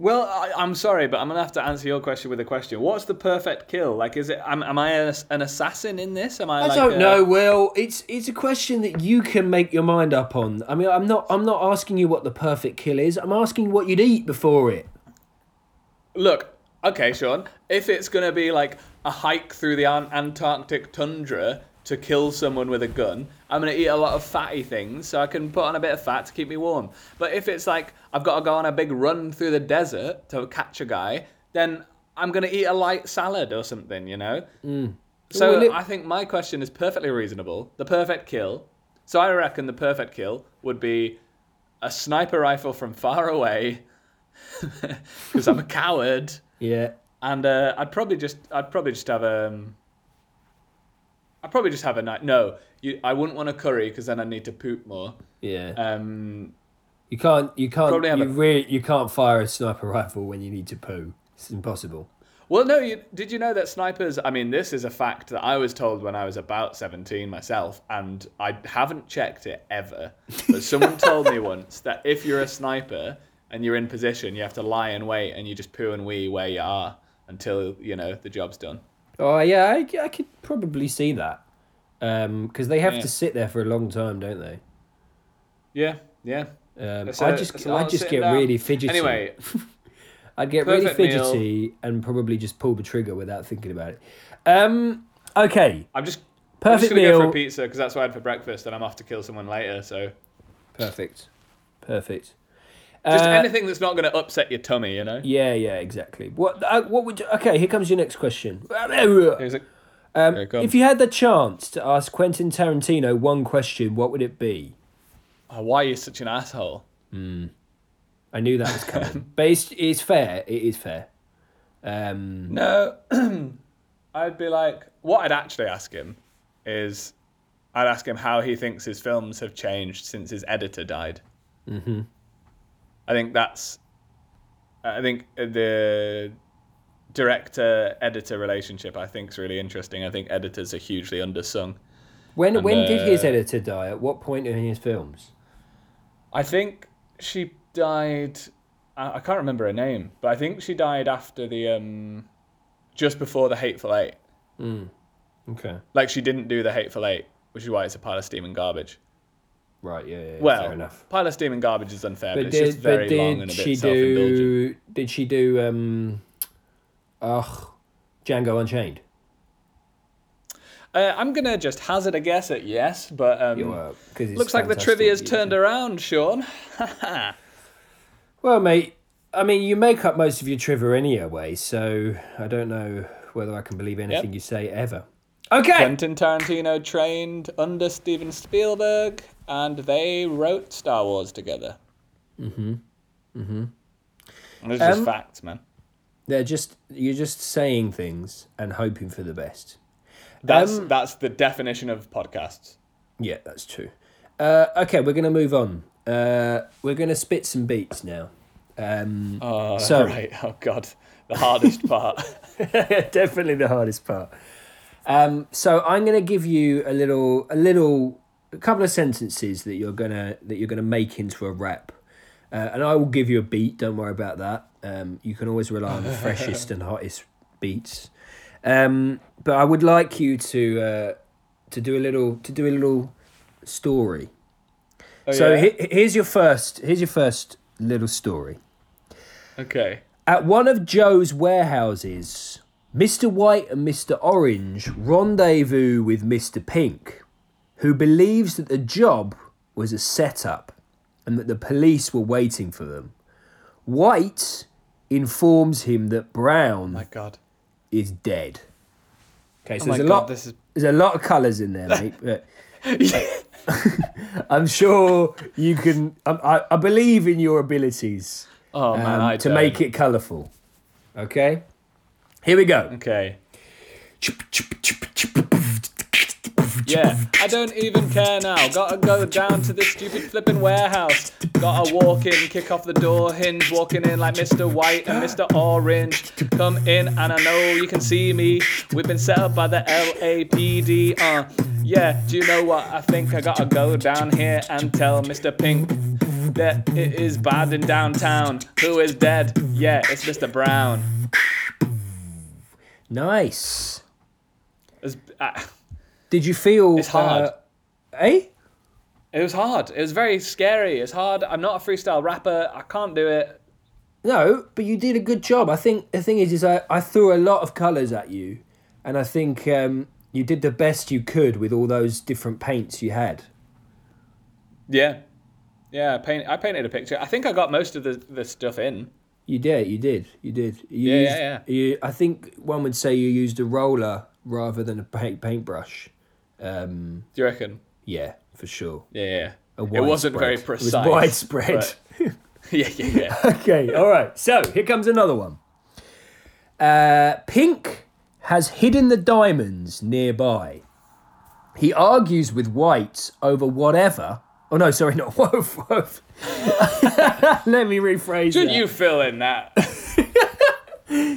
Well, I'm sorry, but I'm going to have to answer your question with a question. What's the perfect kill? Like, is it? Am I an assassin in this? I don't know, Will. It's a question that you can make your mind up on. I mean, I'm not asking you what the perfect kill is. I'm asking what you'd eat before it. Look, okay, Sean. If it's going to be like a hike through the Antarctic tundra to kill someone with a gun, I'm going to eat a lot of fatty things so I can put on a bit of fat to keep me warm. But if it's like I've got to go on a big run through the desert to catch a guy, then I'm going to eat a light salad or something, you know? Mm. So I think my question is perfectly reasonable. The perfect kill. So I reckon the perfect kill would be a sniper rifle from far away because I'm a coward. Yeah. And I'd probably just have a... I'd probably just have a night. I wouldn't want a curry because then I'd need to poop more. Yeah. You can't fire a sniper rifle when you need to poo. It's impossible. Well, no. Did you know that snipers? I mean, this is a fact that I was told when I was about 17 myself, and I haven't checked it ever. But someone told me once that if you're a sniper and you're in position, you have to lie and wait, and you just poo and wee where you are until the job's done. Oh, yeah, I could probably see that. Because they have to sit there for a long time, don't they? Yeah. I just get really fidgety. Anyway. I'd get really fidgety and probably just pull the trigger without thinking about it. Okay. I'm just going to go for a pizza because that's what I had for breakfast and I'm off to kill someone later, so... Perfect. Just anything that's not going to upset your tummy, you know? Yeah, exactly. What would you... Okay, here comes your next question. If you had the chance to ask Quentin Tarantino one question, what would it be? Oh, why are you such an asshole? I knew that was coming. But it's fair. It is fair. No. I'd be like... What I'd actually ask him is... I'd ask him how he thinks his films have changed since his editor died. Mm-hmm. I think the director-editor relationship I think is really interesting. I think editors are hugely undersung. When did his editor die? At what point in his films? I think she died. I can't remember her name, but I think she died after the just before the Hateful Eight. Mm. Okay. Like she didn't do the Hateful Eight, which is why it's a pile of steam and garbage. Right, yeah, well, fair enough. Pile of steam and garbage is unfair, but it's just very long and a bit self-indulgent. Did she do Django Unchained? I'm going to just hazard a guess at yes, but looks like the trivia's turned around, Sean. Well, mate, I mean, you make up most of your trivia anyway, so I don't know whether I can believe anything you say ever. Okay. Quentin Tarantino trained under Steven Spielberg, and they wrote Star Wars together. Mm-hmm. And it's just facts, man. You're just saying things and hoping for the best. That's the definition of podcasts. Yeah, that's true. Okay, we're going to move on. We're going to spit some beats now. Right. Oh, God. The hardest part. Definitely the hardest part. So I'm going to give you a couple of sentences that you're gonna make into a rap, and I will give you a beat. Don't worry about that. You can always rely on the freshest and hottest beats. But I would like you to do a little story. Oh, so yeah? here's your first little story. Okay. At one of Joe's warehouses, Mr. White and Mr. Orange rendezvous with Mr. Pink, who believes that the job was a setup and that the police were waiting for them. White informs him that Brown is dead. Okay, so there's a lot of colours in there, mate. But I'm sure you can... I believe in your abilities to make it colourful. Okay? Here we go. Okay. Yeah, I don't even care now. Gotta go down to this stupid flipping warehouse. Gotta walk in, kick off the door hinge. Walking in like Mr. White and Mr. Orange. Come in and I know you can see me. We've been set up by the LAPD. Yeah, do you know what? I think I gotta go down here and tell Mr. Pink that it is bad in downtown. Who is dead? Yeah, it's Mr. Brown. Nice. Did you feel... It's hard. It was hard. It was very scary. It's hard. I'm not a freestyle rapper. I can't do it. No, but you did a good job. I think the thing is I threw a lot of colours at you, and I think you did the best you could with all those different paints you had. Yeah. Yeah, I painted a picture. I think I got most of the stuff in. You did. You used. You, I think one would say you used a roller rather than a paintbrush. Do you reckon? Yeah, for sure. Yeah. It wasn't very precise. It was widespread. But... Yeah. Okay, all right. So here comes another one. Pink has hidden the diamonds nearby. He argues with White over whatever... Oh, no, sorry, not wove. Let me rephrase that. Should you fill in that?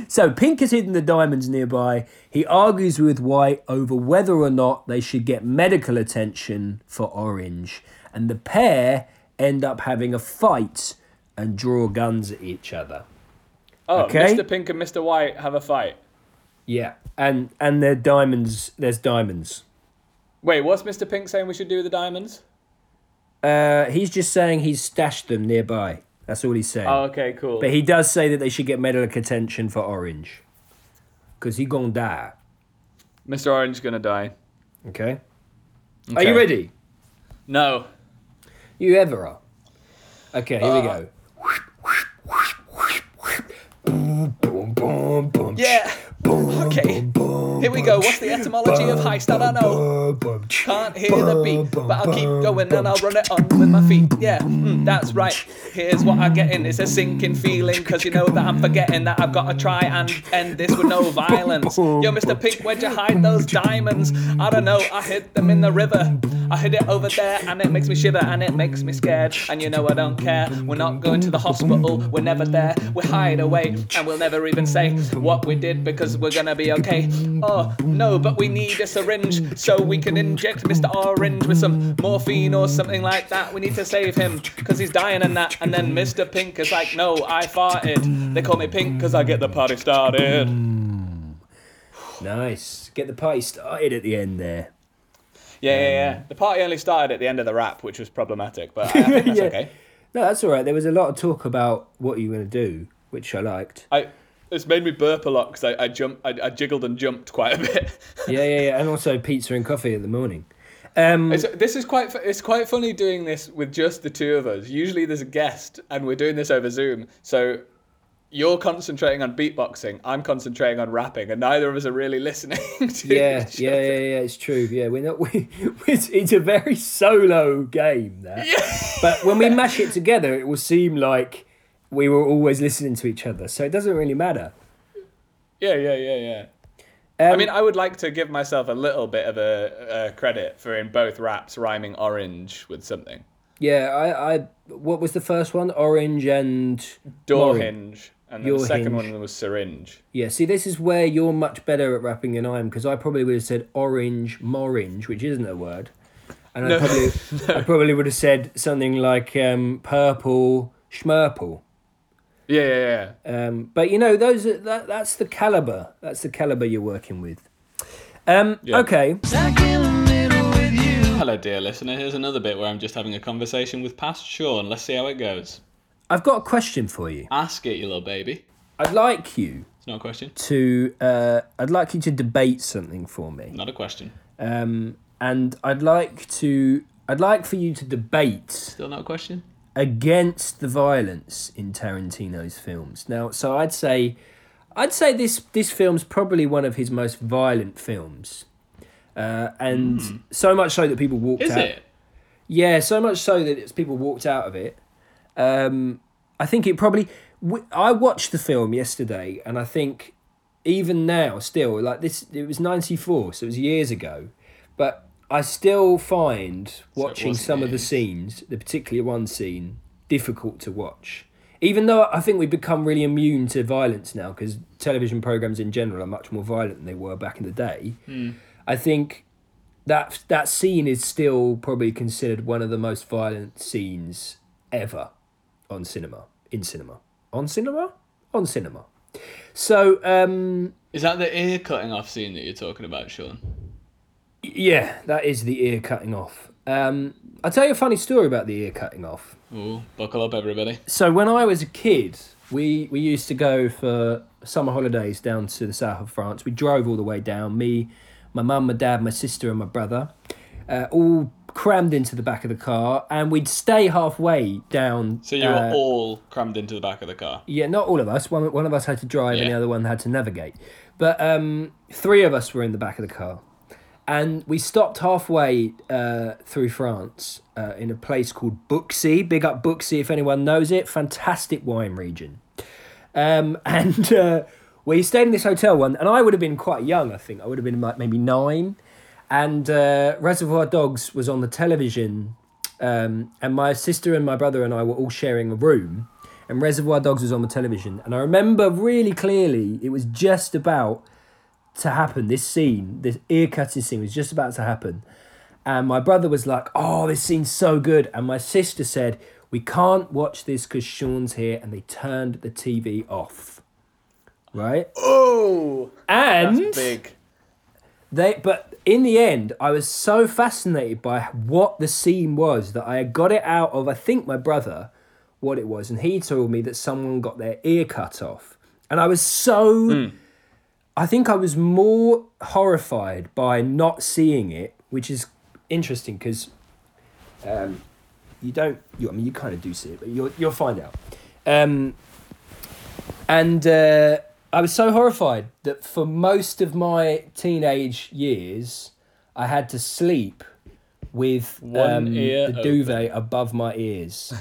So Pink has hidden the diamonds nearby. He argues with White over whether or not they should get medical attention for Orange. And the pair end up having a fight and draw guns at each other. Oh, okay? Mr. Pink and Mr. White have a fight. Yeah, and there's diamonds. Wait, what's Mr. Pink saying we should do with the diamonds? He's just saying he's stashed them nearby. That's all he's saying. Oh, okay, cool. But he does say that they should get medical attention for Orange. Because he's going to die. Mr. Orange is going to die. Okay. Are you ready? No. You ever are. Okay, here we go. Yeah. Okay, here we go. What's the etymology of heist? I don't know. Can't hear the beat, but I'll keep going and I'll run it on with my feet. Yeah, that's right. Here's what I'm getting. It's a sinking feeling, because you know that I'm forgetting that I've got to try and end this with no violence. Yo, Mr. Pink, where'd you hide those diamonds? I don't know. I hid them in the river. I hid it over there and it makes me shiver and it makes me scared. And you know I don't care. We're not going to the hospital. We're never there. We hide away and we'll never even say what we did because we're gonna be okay. Oh no, but we need a syringe so we can inject Mr. Orange with some morphine or something like that. We need to save him because he's dying and that. And then Mr. Pink is like, no, I farted. They call me Pink because I get the party started. Nice. Get the party started at the end there. Yeah. The party only started at the end of the rap, which was problematic, but I think that's okay. No, that's all right. There was a lot of talk about what you were going to do, which I liked. It's made me burp a lot because I jiggled and jumped quite a bit. Yeah. And also pizza and coffee in the morning. It's quite funny doing this with just the two of us. Usually there's a guest and we're doing this over Zoom. So you're concentrating on beatboxing. I'm concentrating on rapping, and neither of us are really listening to each other. Yeah. It's true. Yeah, we're not. It's a very solo game. That. Yeah. But when we mash it together, it will seem like we were always listening to each other, so it doesn't really matter. Yeah. I mean, I would like to give myself a little bit of a credit for in both raps rhyming orange with something. Yeah, I what was the first one? Orange and... Door hinge. And then the second one was syringe. Yeah, see, this is where you're much better at rapping than I am, because I probably would have said orange, morange, which isn't a word. And I probably would have said something like purple, schmurple. Yeah. But you know, that's the caliber. That's the caliber you're working with. Okay. Hello, dear listener. Here's another bit where I'm just having a conversation with past Sean. Let's see how it goes. I've got a question for you. Ask it, you little baby. I'd like you It's not a question. To I'd like you to debate something for me. Not a question. And I'd like for you to debate. Still not a question. Against the violence in Tarantino's films. Now, so I'd say this film's probably one of his most violent films. And so much so that people walked out. Is it? Yeah, so much so that people walked out of it. I think it probably... I watched the film yesterday, and I think even now, still, like this... It was 94, so it was years ago. But I still find watching some of the scenes, the particular one scene, difficult to watch. Even though I think we've become really immune to violence now, because television programs in general are much more violent than they were back in the day. Mm. I think that scene is still probably considered one of the most violent scenes ever on cinema. In cinema. On cinema? On cinema. So... is that the ear cutting off scene that you're talking about, Sean? Yeah, that is the ear cutting off. I'll tell you a funny story about the ear cutting off. Ooh, buckle up, everybody. So when I was a kid, we used to go for summer holidays down to the south of France. We drove all the way down, me... my mum, my dad, my sister and my brother, all crammed into the back of the car, and we'd stay halfway down. So you were all crammed into the back of the car? Yeah, not all of us. One of us had to drive and the other one had to navigate. But three of us were in the back of the car. And we stopped halfway through France in a place called Buxy. Big up Buxy if anyone knows it. Fantastic wine region. We stayed in this hotel one, and I would have been quite young, I think. I would have been like maybe 9. And Reservoir Dogs was on the television, and my sister and my brother and I were all sharing a room, and Reservoir Dogs was on the television. And I remember really clearly it was just about to happen, this scene, this ear-cutting scene was just about to happen. And my brother was like, oh, this scene's so good. And my sister said, we can't watch this because Sean's here, and they turned the TV off. Right. Oh, and that's big. But in the end, I was so fascinated by what the scene was that I got it out of, I think, my brother, what it was, and he told me that someone got their ear cut off, and I was so. I think I was more horrified by not seeing it, which is interesting because, you don't. I mean, you kind of do see it, but you'll find out. And I was so horrified that for most of my teenage years, I had to sleep with the duvet above my ears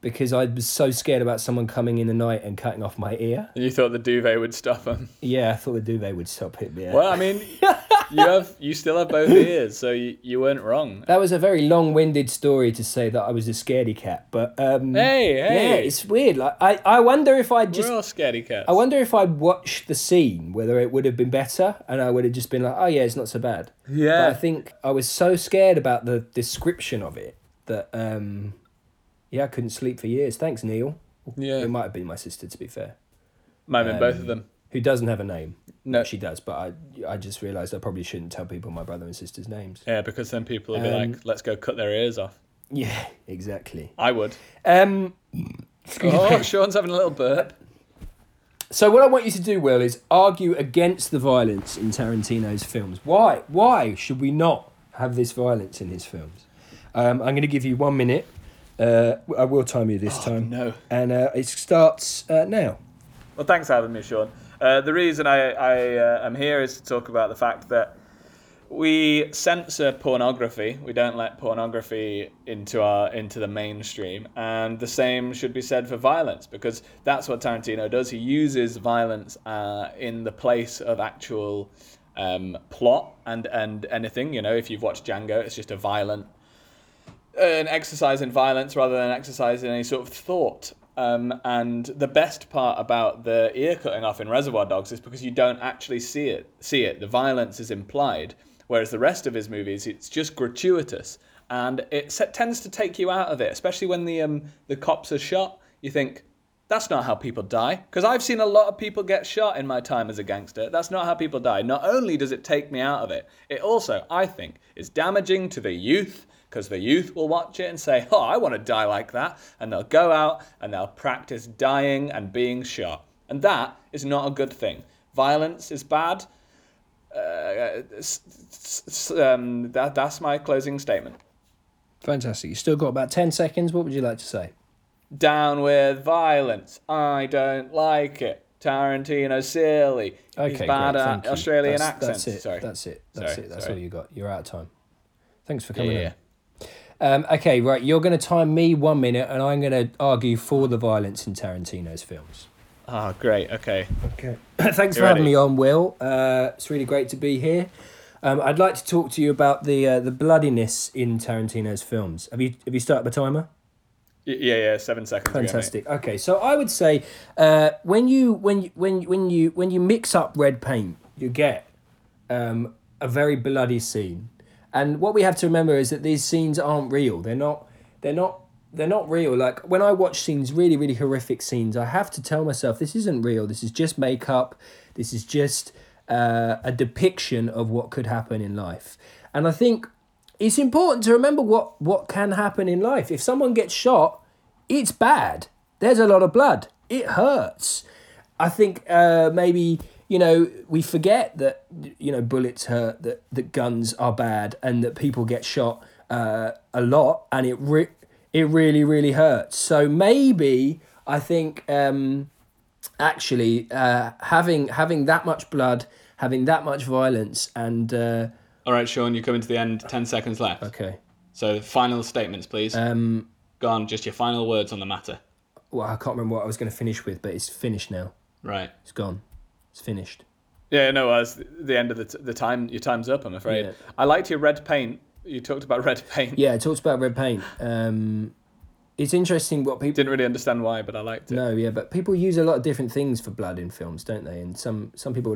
because I was so scared about someone coming in the night and cutting off my ear. And you thought the duvet would stop him? Yeah, I thought the duvet would stop it. Yeah. Well, I mean, you still have both ears, so you weren't wrong. That was a very long-winded story to say that I was a scaredy cat, but hey, yeah, it's weird. Like I wonder if I just... We're all scaredy cats. I wonder if I watched the scene, whether it would have been better, and I would have just been like, oh yeah, it's not so bad. Yeah. But I think I was so scared about the description of it that... I couldn't sleep for years. Thanks, Neil. Yeah. It might have been my sister, to be fair. Might have been both of them. Who doesn't have a name. No. She does, but I just realised I probably shouldn't tell people my brother and sister's names. Yeah, because then people will be like, let's go cut their ears off. Yeah, exactly. I would. Sean's having a little burp. So what I want you to do, Will, is argue against the violence in Tarantino's films. Why? Why should we not have this violence in his films? I'm going to give you 1 minute. I will time you this time. No. And it starts now. Well, thanks for having me, Sean. The reason I am here is to talk about the fact that we censor pornography. We don't let pornography into the mainstream. And the same should be said for violence, because that's what Tarantino does. He uses violence in the place of actual plot and anything. You know, if you've watched Django, it's just a violent... an exercise in violence rather than an exercise in any sort of thought. And the best part about the ear cutting off in Reservoir Dogs is because you don't actually see it. The violence is implied, whereas the rest of his movies, it's just gratuitous. And it tends to take you out of it, especially when the cops are shot. You think, that's not how people die. Because I've seen a lot of people get shot in my time as a gangster. That's not how people die. Not only does it take me out of it, it also, I think, is damaging to the youth, because the youth will watch it and say, oh, I want to die like that. And they'll go out and they'll practice dying and being shot. And that is not a good thing. Violence is bad. That's my closing statement. Fantastic. You still got about 10 seconds. What would you like to say? Down with violence. I don't like it. Tarantino's silly. Okay, he's bad great, at Australian accents. That's it. That's all you got. You're out of time. Thanks for coming in. Okay, right. You're going to time me 1 minute, and I'm going to argue for the violence in Tarantino's films. Ah, oh, great. Okay. Thanks for having me on, Will. It's really great to be here. I'd like to talk to you about the bloodiness in Tarantino's films. Have you started the timer? Yeah, 7 seconds. Fantastic. Ago, okay, so I would say, when you mix up red paint, you get a very bloody scene. And what we have to remember is that these scenes aren't real. They're not real. Like, when I watch scenes, really, really horrific scenes, I have to tell myself, this isn't real. This is just makeup. This is just a depiction of what could happen in life. And I think it's important to remember what can happen in life. If someone gets shot, it's bad. There's a lot of blood. It hurts. I think maybe... we forget that, bullets hurt, that guns are bad, and that people get shot a lot, and it really, really hurts. So maybe I think having that much blood, having that much violence, and... All right, Sean, you're coming to the end. 10 seconds left. Okay. So final statements, please. Go on, just your final words on the matter. Well, I can't remember what I was going to finish with, but it's finished now. Right. It's gone. It's finished. Yeah, no, as the end of the time, your time's up, I'm afraid. Yeah. I liked your red paint. You talked about red paint. Yeah, I talked about red paint. It's interesting what people... Didn't really understand why, but I liked it. No, yeah, but people use a lot of different things for blood in films, don't they? And some people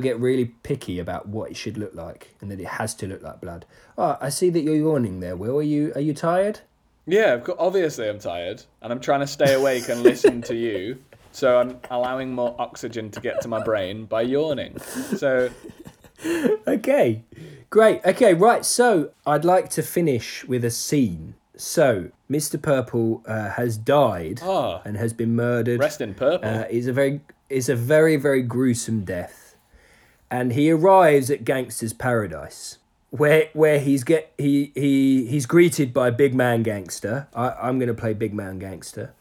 get really picky about what it should look like and that it has to look like blood. Oh, I see that you're yawning there, Will. Are you tired? Yeah, obviously I'm tired, and I'm trying to stay awake and listen to you. So I'm allowing more oxygen to get to my brain by yawning. So, okay, great. Okay, right. So I'd like to finish with a scene. So Mr. Purple has died and has been murdered. Rest in purple. Is a very very gruesome death, and he arrives at Gangsta's Paradise, where he's greeted by Big Man Gangster. I'm going to play Big Man Gangster.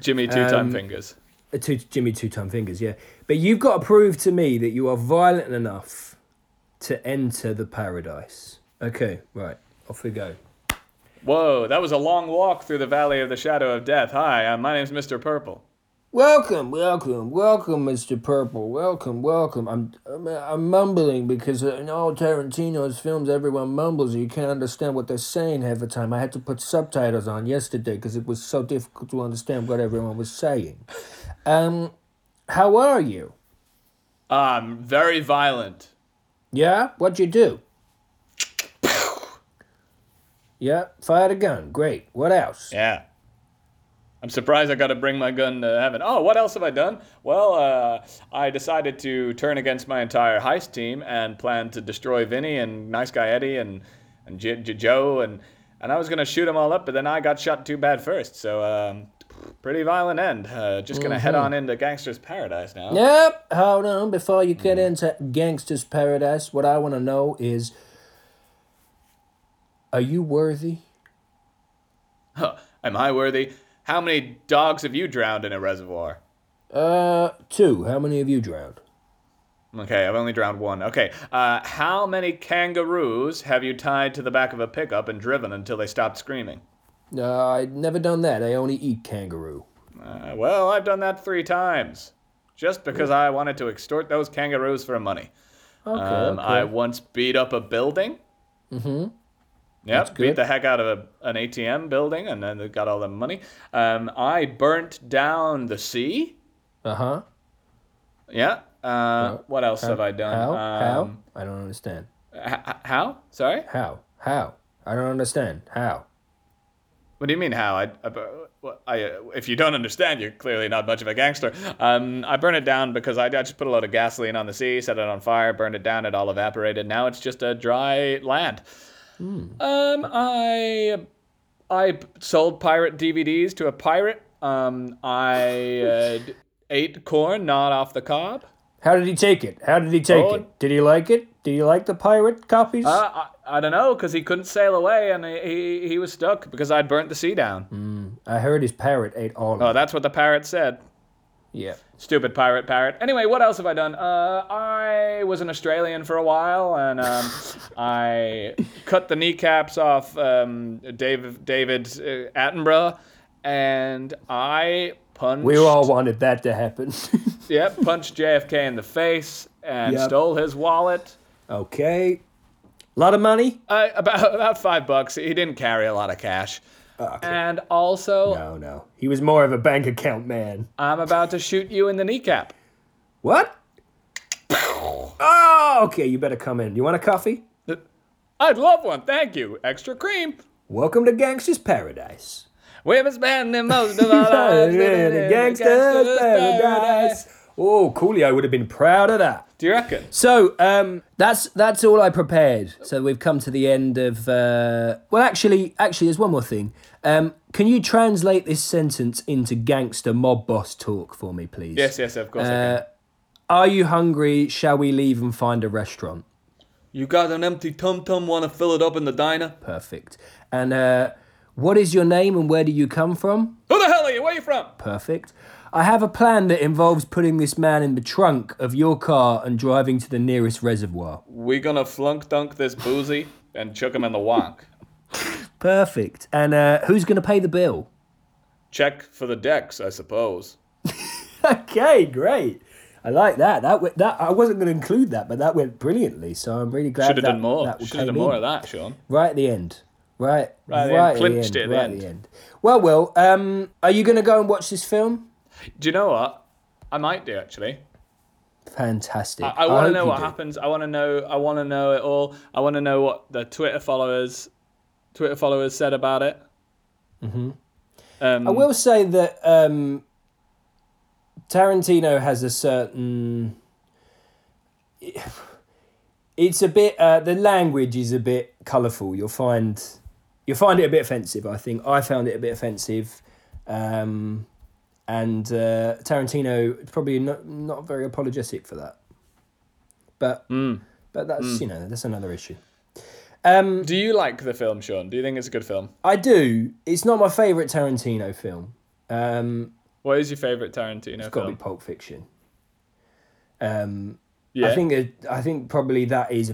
Jimmy Two Times Fingers. To Jimmy Two Times Fingers, yeah. But you've got to prove to me that you are violent enough to enter the paradise. Okay, right. Off we go. Whoa, that was a long walk through the valley of the shadow of death. Hi, my name's Mr. Purple. Welcome, Mr. Purple. Welcome. I'm mumbling because in all Tarantino's films, everyone mumbles. You can't understand what they're saying half the time. I had to put subtitles on yesterday because it was so difficult to understand what everyone was saying. How are you? I'm very violent. Yeah? What'd you do? Yeah, fired a gun. Great. What else? Yeah. I'm surprised I got to bring my gun to heaven. Oh, what else have I done? Well, I decided to turn against my entire heist team and planned to destroy Vinny and Nice Guy Eddie and Joe. And I was going to shoot them all up, but then I got shot too bad first. So, pretty violent end. Just going to head on into Gangster's Paradise now. Yep. Hold on. Before you get into Gangster's Paradise, what I want to know is, are you worthy? Huh. Am I worthy? How many dogs have you drowned in a reservoir? 2. How many have you drowned? Okay, I've only drowned 1. Okay, how many kangaroos have you tied to the back of a pickup and driven until they stopped screaming? I've never done that. I only eat kangaroo. Well, I've done that 3 times. Just because I wanted to extort those kangaroos for money. Okay. I once beat up a building. Mm-hmm. Yep, beat the heck out of an ATM building, and then they got all the money. I burnt down the sea. Uh-huh. Yeah. What else have I done? How? I don't understand. How? Sorry? How? I don't understand. How? What do you mean, how? If you don't understand, you're clearly not much of a gangster. I burned it down because I just put a load of gasoline on the sea, set it on fire, burned it down, it all evaporated. Now it's just a dry land. I sold pirate DVDs to a pirate. I Ate corn, not off the cob. How did he take it? Did he like it? Did he like the pirate copies? I don't know, because he couldn't sail away, and he was stuck because I'd burnt the sea down. I heard his parrot ate all of it. Oh, that's what the parrot said. Yeah. Stupid parrot. Anyway, what else have I done? I was an Australian for a while, and I cut the kneecaps off David Attenborough, and I punched... We all wanted that to happen. Yep, punched JFK in the face and stole his wallet. Okay. A lot of money? About $5. He didn't carry a lot of cash. Okay. And also... No. He was more of a bank account man. I'm about to shoot you in the kneecap. What? Oh, okay, you better come in. You want a coffee? I'd love one, thank you. Extra cream. Welcome to Gangsta's Paradise. We've been spending most of our lives in Gangsta's Paradise. Oh, Coolio would have been proud of that. Do you reckon? So, that's all I prepared. So we've come to the end of... well, actually, there's one more thing. Can you translate this sentence into gangster mob boss talk for me, please? Yes, of course I can. Are you hungry? Shall we leave and find a restaurant? You got an empty tum-tum, want to fill it up in the diner? Perfect. And what is your name and where do you come from? Who the hell are you? Where are you from? Perfect. I have a plan that involves putting this man in the trunk of your car and driving to the nearest reservoir. We're gonna flunk dunk this boozy and chuck him in the wonk. Perfect. And who's gonna pay the bill? Check for the decks, I suppose. Okay, great. I like that. That I wasn't gonna include that, but that went brilliantly. So I'm really glad. Should have done more. Should have done more of that, Sean. Right at the end. Right. Clinched it. Right at the end. Well, Will, are you gonna go and watch this film? Do you know what? I might do, actually. Fantastic. I want to know what happens. I want to know it all. I want to know what the Twitter followers said about it. Mm-hmm. I will say that Tarantino has a certain... It's a bit... the language is a bit colourful. You'll find it a bit offensive, I think. I found it a bit offensive. And Tarantino probably not very apologetic for that, but that's that's another issue. Do you like the film, Sean? Do you think it's a good film? I do. It's not my favorite Tarantino film. What is your favorite Tarantino film? It's got to be Pulp Fiction. Yeah. I think probably that's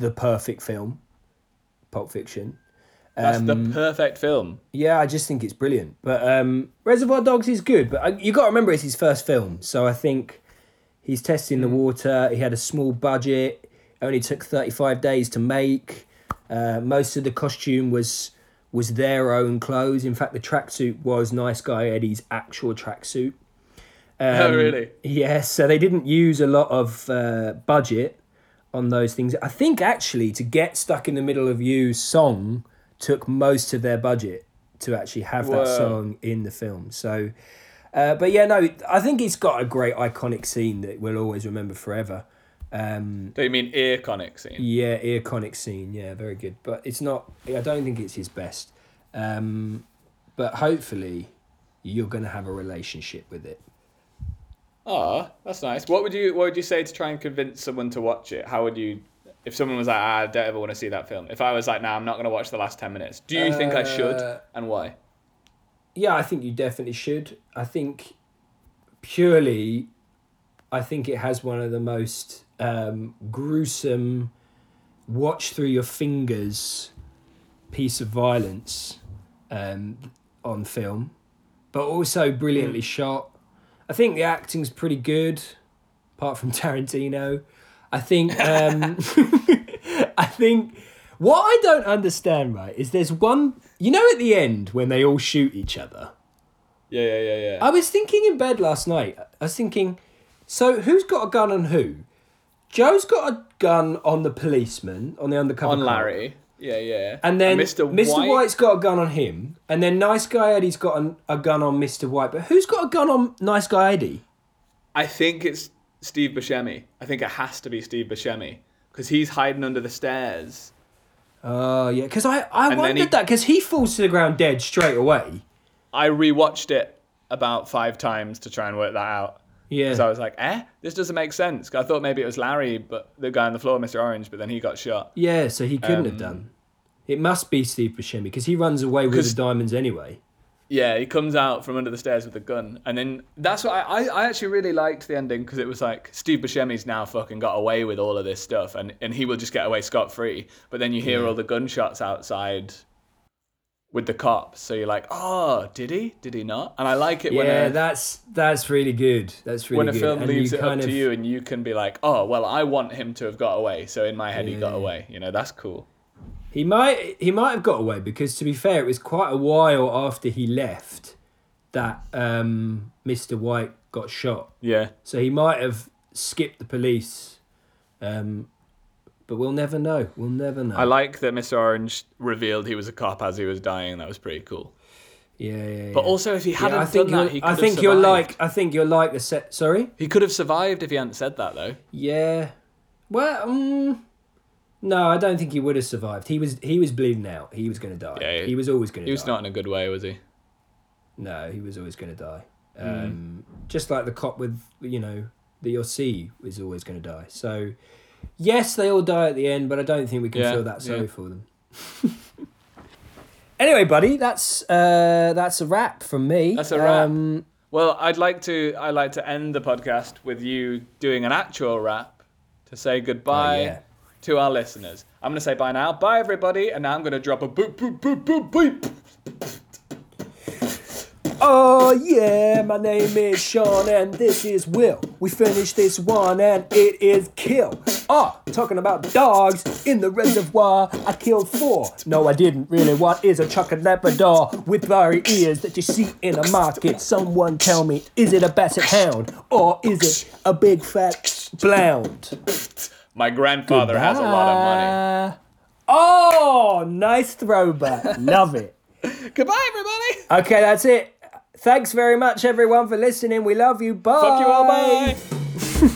the perfect film, Pulp Fiction. That's the perfect film. Yeah, I just think it's brilliant. But Reservoir Dogs is good, but you got to remember it's his first film, so I think he's testing the water. He had a small budget. Only took 35 days to make. Most of the costume was their own clothes. In fact, the tracksuit was Nice Guy Eddie's actual tracksuit. Oh, really? Yeah, so they didn't use a lot of budget on those things. I think, actually, to get Stuck in the Middle of You song... took most of their budget to actually have that song in the film. So, but yeah, no, I think it's got a great iconic scene that we'll always remember forever. Do you mean iconic scene? Yeah, iconic scene. Yeah, very good. But it's not, I don't think it's his best. But hopefully you're going to have a relationship with it. Oh, that's nice. What would you say to try and convince someone to watch it? How would you... If someone was like, I don't ever want to see that film. If I was like, nah, I'm not going to watch the last 10 minutes. Do you think I should, and why? Yeah, I think you definitely should. I think it has one of the most gruesome watch through your fingers piece of violence on film, but also brilliantly shot. I think the acting's pretty good, apart from Tarantino. I think what I don't understand, right, is there's one... You know at the end when they all shoot each other? Yeah. I was thinking in bed last night, so who's got a gun on who? Joe's got a gun on the policeman, on the undercover cop. On Larry. Yeah. And then Mr. White's got a gun on him, and then Nice Guy Eddie's got a gun on Mr. White. But who's got a gun on Nice Guy Eddie? I think it's... Steve Buscemi. I think it has to be Steve Buscemi because he's hiding under the stairs. Oh, yeah. Because I wondered that because he falls to the ground dead straight away. I rewatched it about 5 times to try and work that out. Yeah. Because I was like, this doesn't make sense. I thought maybe it was Larry, but the guy on the floor, Mr. Orange, but then he got shot. Yeah, so he couldn't have done. It must be Steve Buscemi because he runs away with the diamonds anyway. Yeah, he comes out from under the stairs with a gun. And then that's what I actually really liked the ending because it was like Steve Buscemi's now fucking got away with all of this stuff and he will just get away scot-free. But then you hear all the gunshots outside with the cops. So you're like, oh, did he? Did he not? And I like it when... Yeah, that's really good. That's really good. When a film leaves it up to you and you can be like, oh, well, I want him to have got away. So in my head, he got away. You know, that's cool. He might have got away because, to be fair, it was quite a while after he left that Mr. White got shot. Yeah. So he might have skipped the police, but we'll never know. We'll never know. I like that Mr. Orange revealed he was a cop as he was dying. That was pretty cool. Yeah. But also, if he hadn't done that, he could have survived. I think you're like the set. Sorry. He could have survived if he hadn't said that, though. Yeah. Well. No, I don't think he would have survived. He was bleeding out. He was going to die. Yeah, he was always going to die. He was not in a good way, was he? No, he was always going to die. Just like the cop with, that you'll see was always going to die. So, yes, they all die at the end, but I don't think we can feel that sorry for them. Anyway, buddy, that's a wrap from me. That's a wrap. Well, I'd like to end the podcast with you doing an actual wrap to say goodbye. Oh, yeah. To our listeners. I'm going to say bye now. Bye, everybody. And now I'm going to drop a boop, boop, boop, boop, boop. Oh, yeah. My name is Sean and this is Will. We finished this one and it is kill. Oh, talking about dogs in the reservoir. I killed 4. No, I didn't really. What is a chocolate Labrador with furry ears that you see in a market? Someone tell me, is it a basset hound or is it a big fat blound? My grandfather has a lot of money. Oh, nice throwback. Love it. Goodbye, everybody. Okay, that's it. Thanks very much, everyone, for listening. We love you. Bye. Fuck you all. Bye.